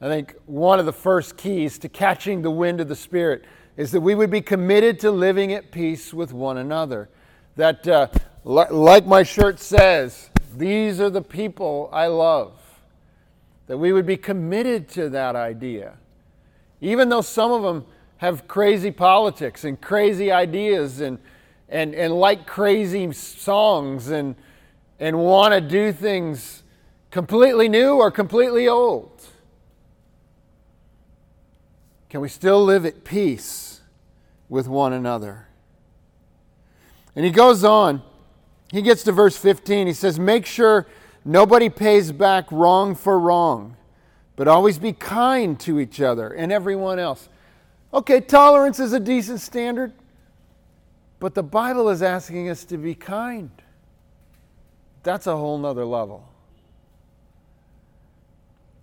I think one of the first keys to catching the wind of the Spirit is that we would be committed to living at peace with one another. That, uh, li- like my shirt says, these are the people I love. That we would be committed to that idea. Even though some of them have crazy politics and crazy ideas and and, and like crazy songs and, and want to do things completely new or completely old. Can we still live at peace with one another? And he goes on. He gets to verse fifteen. He says, "Make sure nobody pays back wrong for wrong, but always be kind to each other and everyone else." Okay, tolerance is a decent standard, but the Bible is asking us to be kind. That's a whole nother level.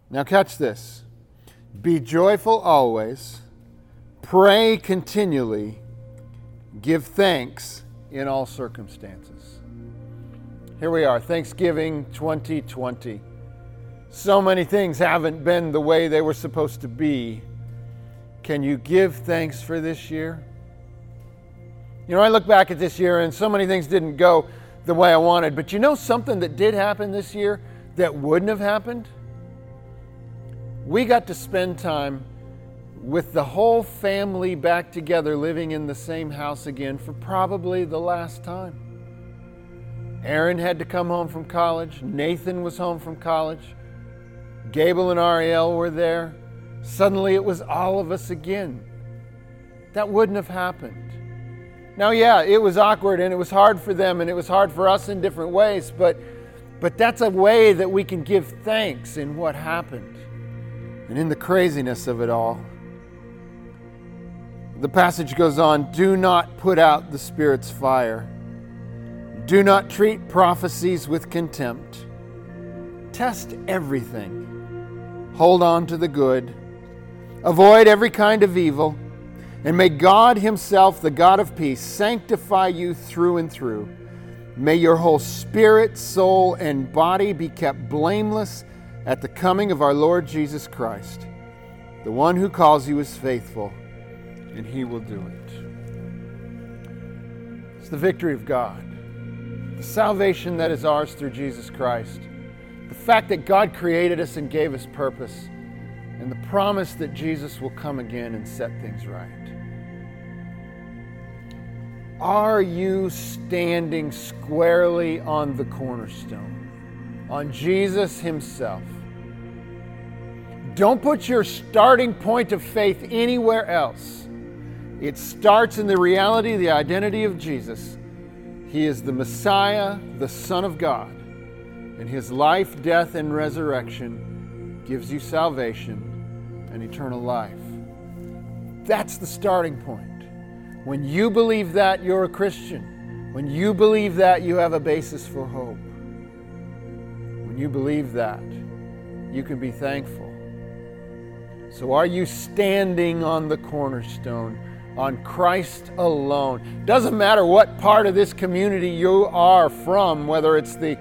Now catch this. "Be joyful always. Pray continually, give thanks in all circumstances." Here we are, Thanksgiving twenty twenty. So many things haven't been the way they were supposed to be. Can you give thanks for this year? You know, I look back at this year and so many things didn't go the way I wanted, but you know something that did happen this year that wouldn't have happened? We got to spend time with the whole family back together, living in the same house again for probably the last time. Aaron had to come home from college. Nathan was home from college. Gable and Ariel were there. Suddenly it was all of us again. That wouldn't have happened. Now, yeah, it was awkward and it was hard for them and it was hard for us in different ways, but, but that's a way that we can give thanks in what happened and in the craziness of it all. The passage goes on, do not put out the Spirit's fire. Do not treat prophecies with contempt. Test everything. Hold on to the good. Avoid every kind of evil. And may God Himself, the God of peace, sanctify you through and through. May your whole spirit, soul, and body be kept blameless at the coming of our Lord Jesus Christ. The one who calls you is faithful, and He will do it. It's the victory of God. The salvation that is ours through Jesus Christ, the fact that God created us and gave us purpose, and the promise that Jesus will come again and set things right. Are you standing squarely on the cornerstone, on Jesus Himself? Don't put your starting point of faith anywhere else. It starts in the reality, the identity of Jesus. He is the Messiah, the Son of God, and His life, death, and resurrection gives you salvation and eternal life. That's the starting point. When you believe that, you're a Christian. When you believe that, you have a basis for hope. When you believe that, you can be thankful. So are you standing on the cornerstone? On Christ alone. Doesn't matter what part of this community you are from, whether it's the,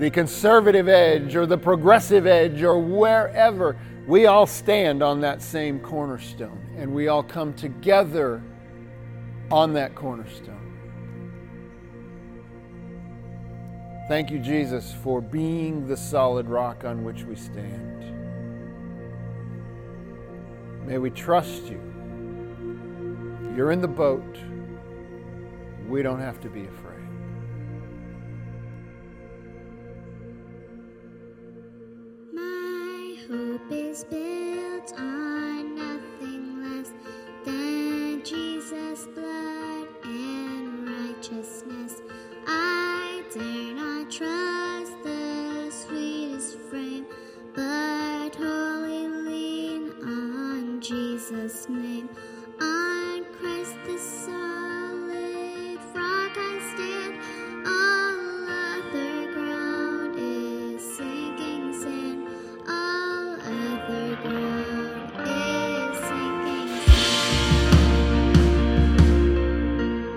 the conservative edge or the progressive edge or wherever, we all stand on that same cornerstone and we all come together on that cornerstone. Thank you, Jesus, for being the solid rock on which we stand. May we trust You. You're in the boat. We don't have to be afraid. My hope is built on nothing less than Jesus' blood and righteousness. I dare not trust the sweetest frame, but wholly lean on Jesus' name. On Christ the solid rock I stand, all other ground is sinking sand, all other ground is sinking sand.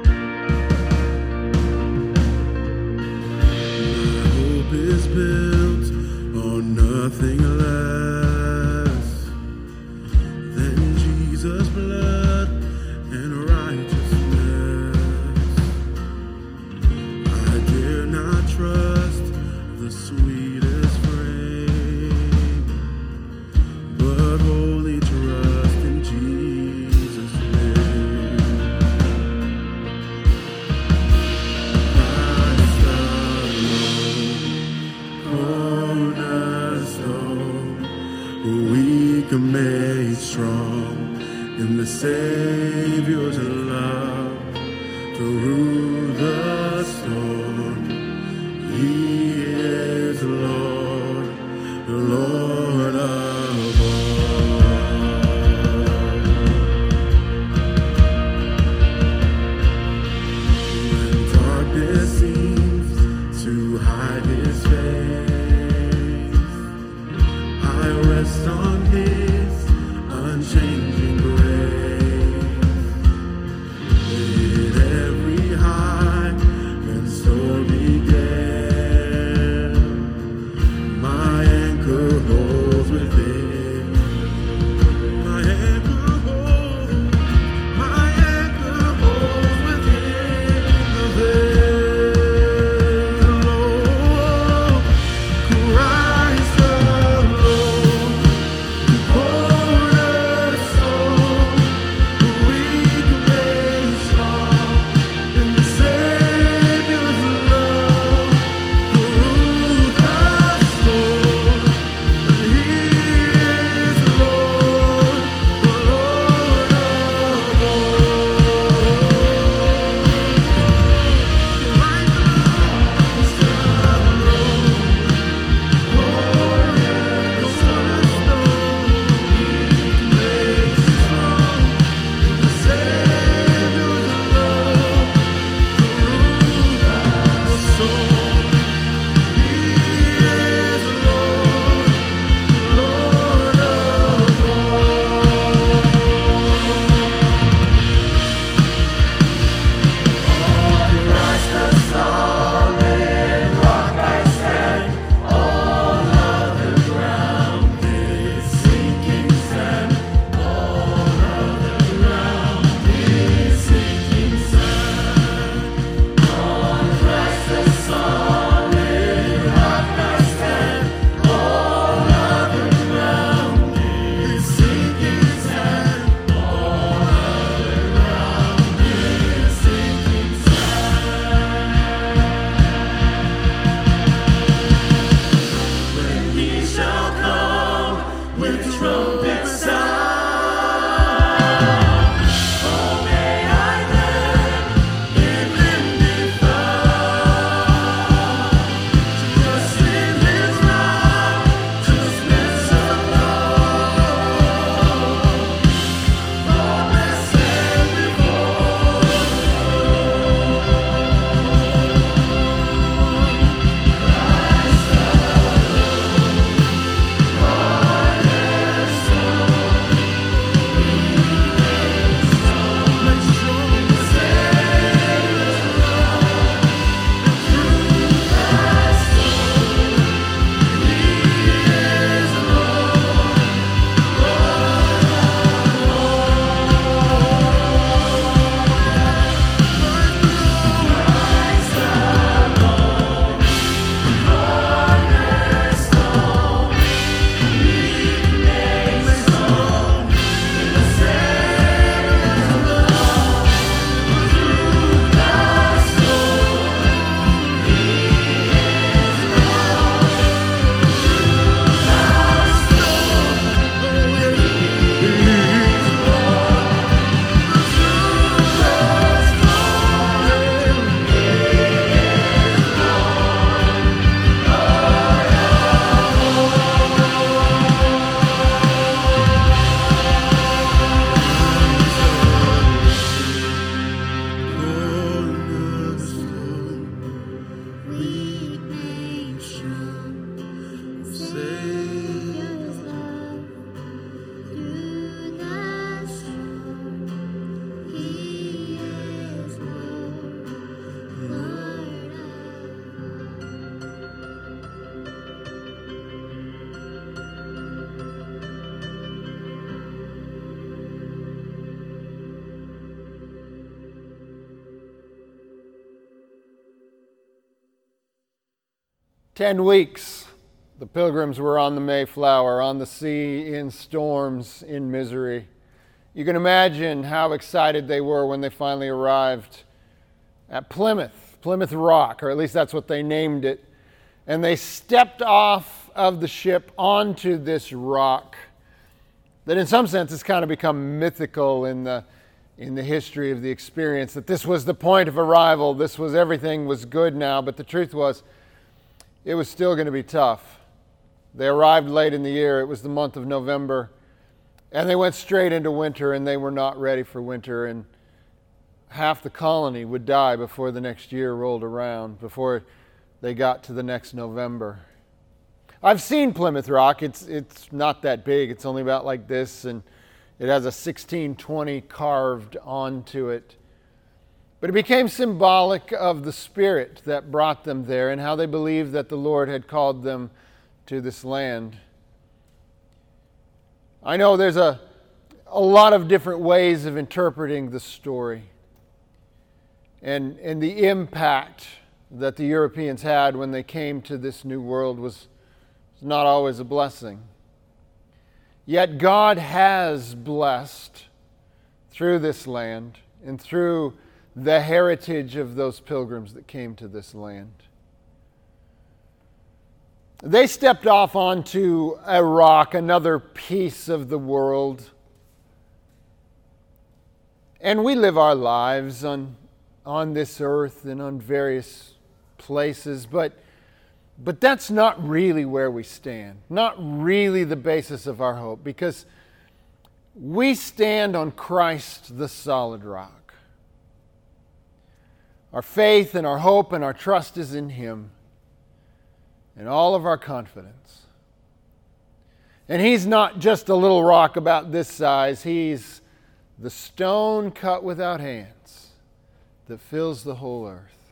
My hope is built on nothing less than Jesus' blood. Made strong in the Savior's love to rule the storm. He is Lord, the Lord of all. When darkness seems to hide His face, I rest on Him. Changing grace, in every heart. Ten weeks, the Pilgrims were on the Mayflower, on the sea, in storms, in misery. You can imagine how excited they were when they finally arrived at Plymouth, Plymouth Rock, or at least that's what they named it. And they stepped off of the ship onto this rock that in some sense has kind of become mythical in the in the history of the experience, that this was the point of arrival, this was everything was good now, but the truth was it was still going to be tough. They arrived late in the year, it was the month of November, and they went straight into winter, and they were not ready for winter, and half the colony would die before the next year rolled around, before they got to the next November. I've seen Plymouth Rock. It's it's not that big. It's only about like this, and it has a sixteen twenty carved onto it. But it became symbolic of the Spirit that brought them there and how they believed that the Lord had called them to this land. I know there's a, a lot of different ways of interpreting the story and, and the impact that the Europeans had when they came to this new world was not always a blessing. Yet God has blessed through this land and through the heritage of those pilgrims that came to this land. They stepped off onto a rock, another piece of the world. And we live our lives on, on this earth and on various places, but But that's not really where we stand, not really the basis of our hope, because we stand on Christ, the solid rock. Our faith and our hope and our trust is in Him, and all of our confidence. And He's not just a little rock about this size. He's the stone cut without hands that fills the whole earth.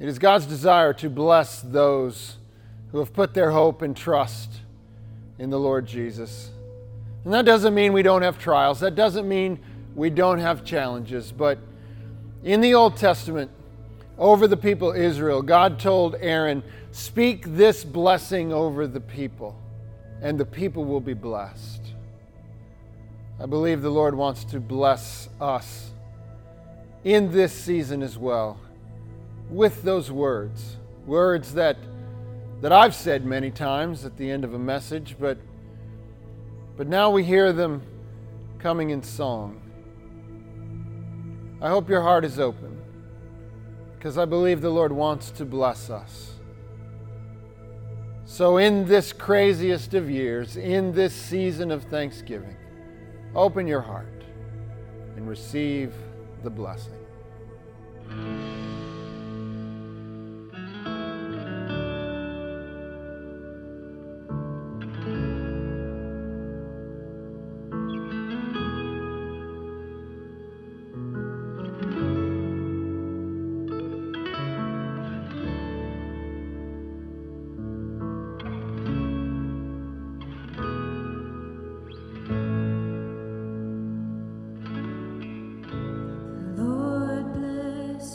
It is God's desire to bless those who have put their hope and trust in the Lord Jesus. And that doesn't mean we don't have trials. That doesn't mean we don't have challenges. But in the Old Testament, over the people of Israel, God told Aaron, "Speak this blessing over the people, and the people will be blessed." I believe the Lord wants to bless us in this season as well, with those words, words that that I've said many times at the end of a message, but but now we hear them coming in song. I hope your heart is open, because I believe the Lord wants to bless us. So in this craziest of years, in this season of Thanksgiving, open your heart and receive the blessing.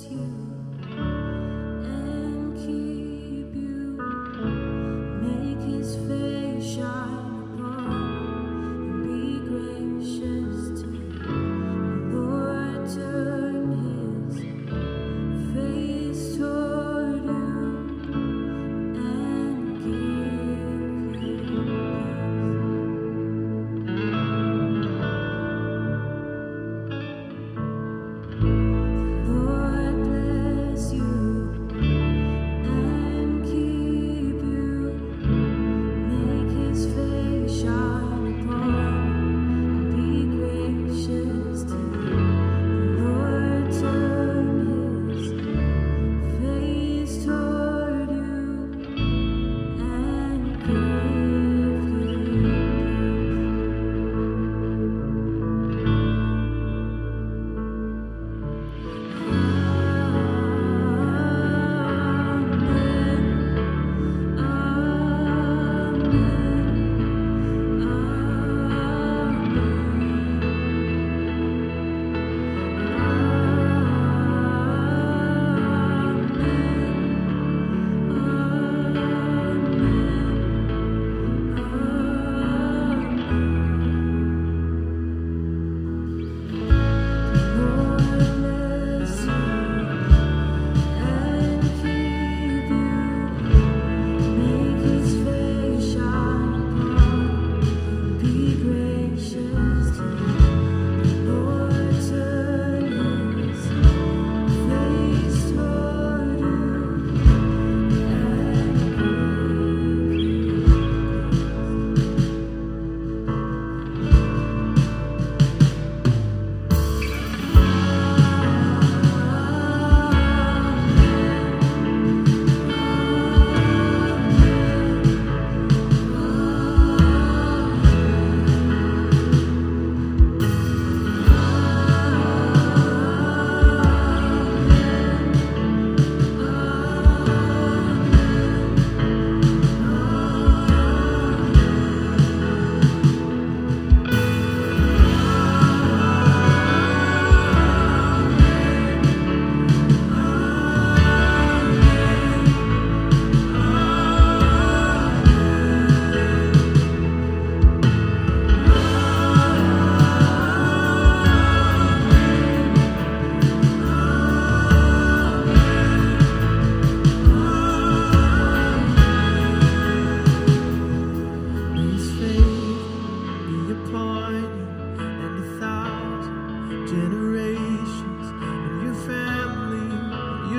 You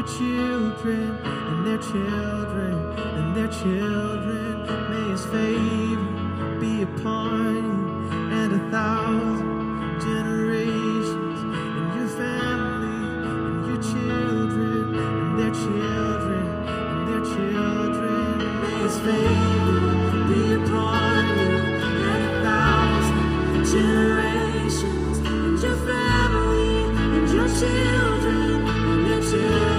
their children, and their children, and their children. May his favor be upon you and a thousand generations, and your family, and your children, and their children, and their children. May his favor be upon you and a thousand generations, and your family, and your children, and their children, and their children.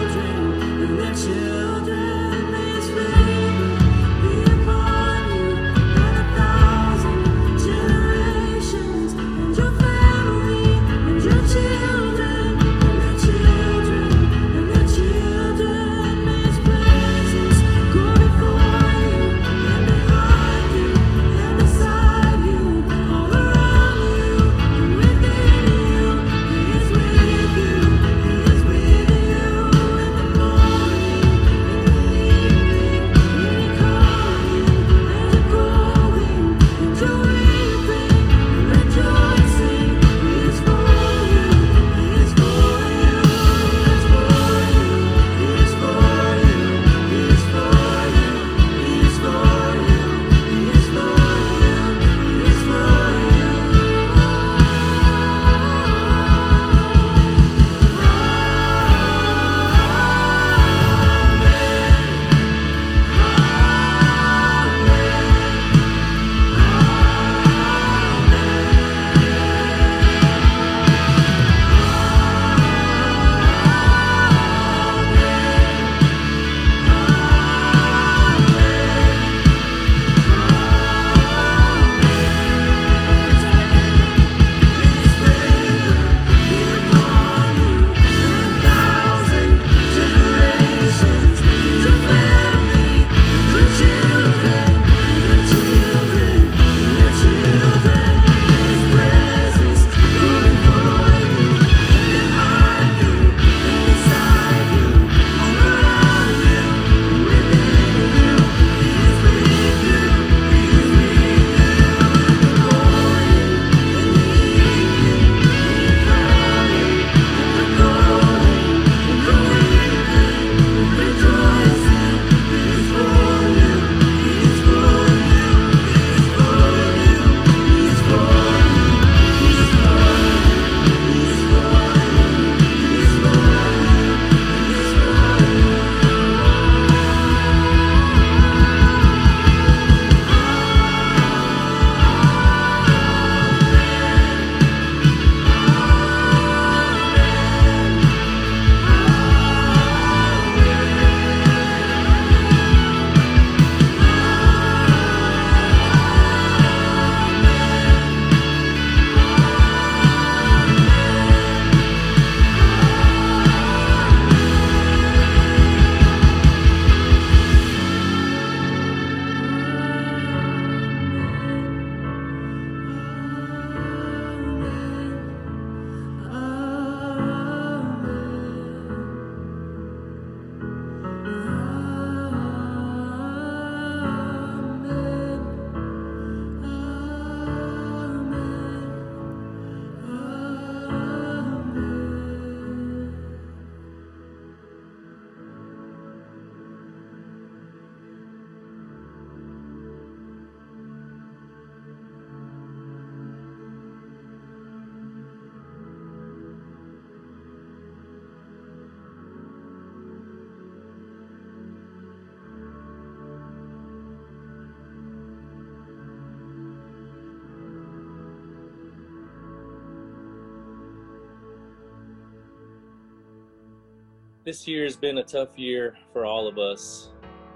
This year has been a tough year for all of us.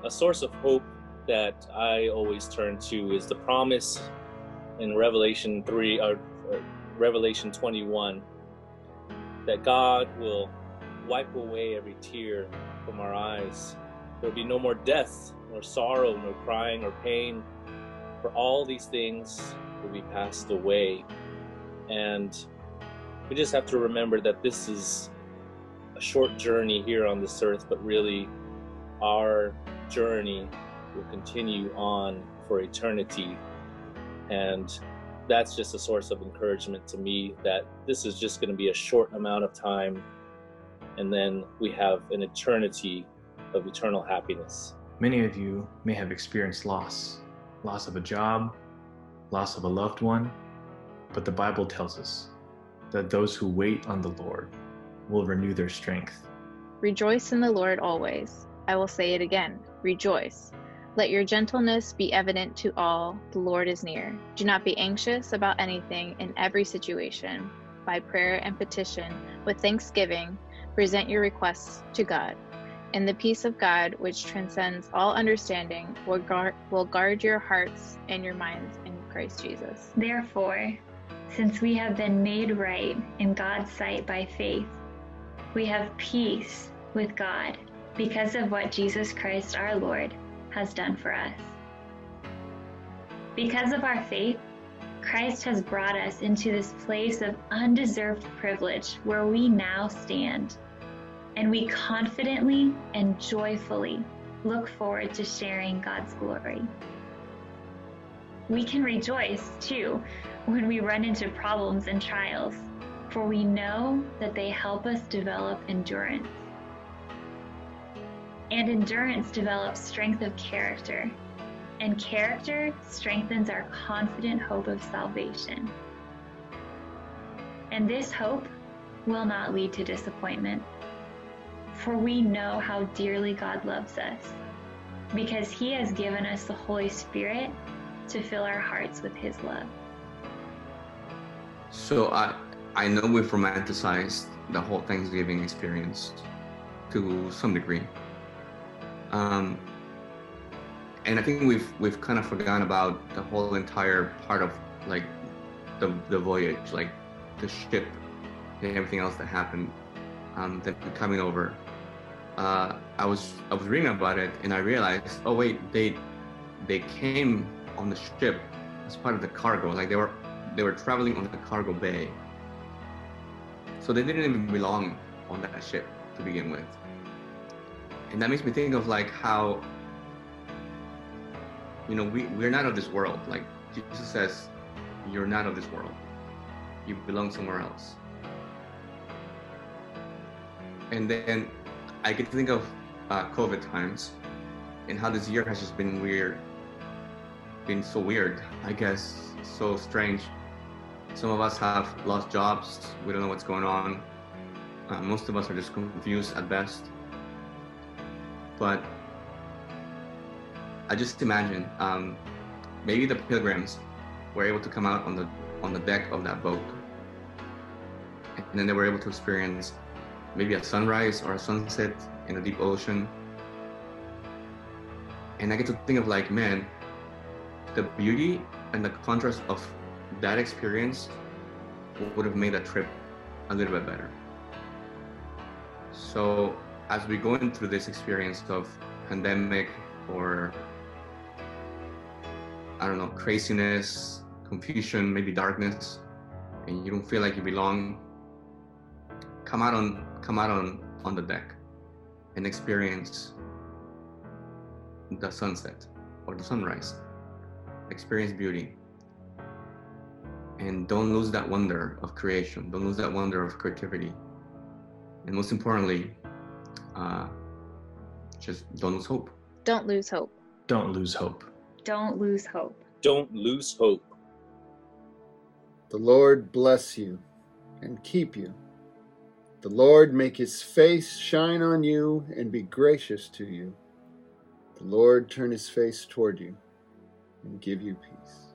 A source of hope that I always turn to is the promise in Revelation three, or Revelation twenty-one, that God will wipe away every tear from our eyes. There will be no more death, nor sorrow, nor crying, or pain, for all these things will be passed away. And we just have to remember that this is a short journey here on this earth, but really our journey will continue on for eternity. And that's just a source of encouragement to me, that this is just going to be a short amount of time and then we have an eternity of eternal happiness. Many of you may have experienced loss, loss of a job, loss of a loved one, but the Bible tells us that those who wait on the Lord will renew their strength. Rejoice in the Lord always. I will say it again, rejoice. Let your gentleness be evident to all. The Lord is near. Do not be anxious about anything. In every situation, by prayer and petition, with thanksgiving, present your requests to God. And the peace of God, which transcends all understanding, will guard, will guard your hearts and your minds in Christ Jesus. Therefore, since we have been made right in God's sight by faith, we have peace with God because of what Jesus Christ our Lord has done for us. Because of our faith, Christ has brought us into this place of undeserved privilege where we now stand, and we confidently and joyfully look forward to sharing God's glory. We can rejoice, too, when we run into problems and trials, for we know that they help us develop endurance. And endurance develops strength of character, and character strengthens our confident hope of salvation. And this hope will not lead to disappointment, for we know how dearly God loves us, because He has given us the Holy Spirit to fill our hearts with His love. So I, I know we've romanticized the whole Thanksgiving experience to some degree. Um, and I think we've we've kind of forgotten about the whole entire part of like the the voyage, like the ship and everything else that happened, um, that coming over. Uh, I was I was reading about it and I realized, oh wait, they they came on the ship as part of the cargo, like they were they were traveling on the cargo bay. So they didn't even belong on that ship to begin with. And that makes me think of like how, you know, we, we're not of this world. Like Jesus says, you're not of this world. You belong somewhere else. And then I get to think of uh, COVID times and how this year has just been weird, been so weird, I guess, so strange. Some of us have lost jobs. We don't know what's going on. Uh, most of us are just confused at best. But I just imagine um, maybe the pilgrims were able to come out on the on the deck of that boat, and then they were able to experience maybe a sunrise or a sunset in the deep ocean. And I get to think of like, man, the beauty and the contrast of that experience would have made that trip a little bit better. So as we're going through this experience of pandemic or, I don't know, craziness, confusion, maybe darkness, and you don't feel like you belong, come out on come out on, on the deck and experience the sunset or the sunrise. Experience beauty. And don't lose that wonder of creation. Don't lose that wonder of creativity. And most importantly, Uh, just don't lose hope. Don't lose hope. Don't lose hope. Don't lose hope. Don't lose hope. The Lord bless you and keep you. The Lord make His face shine on you and be gracious to you. The Lord turn His face toward you and give you peace.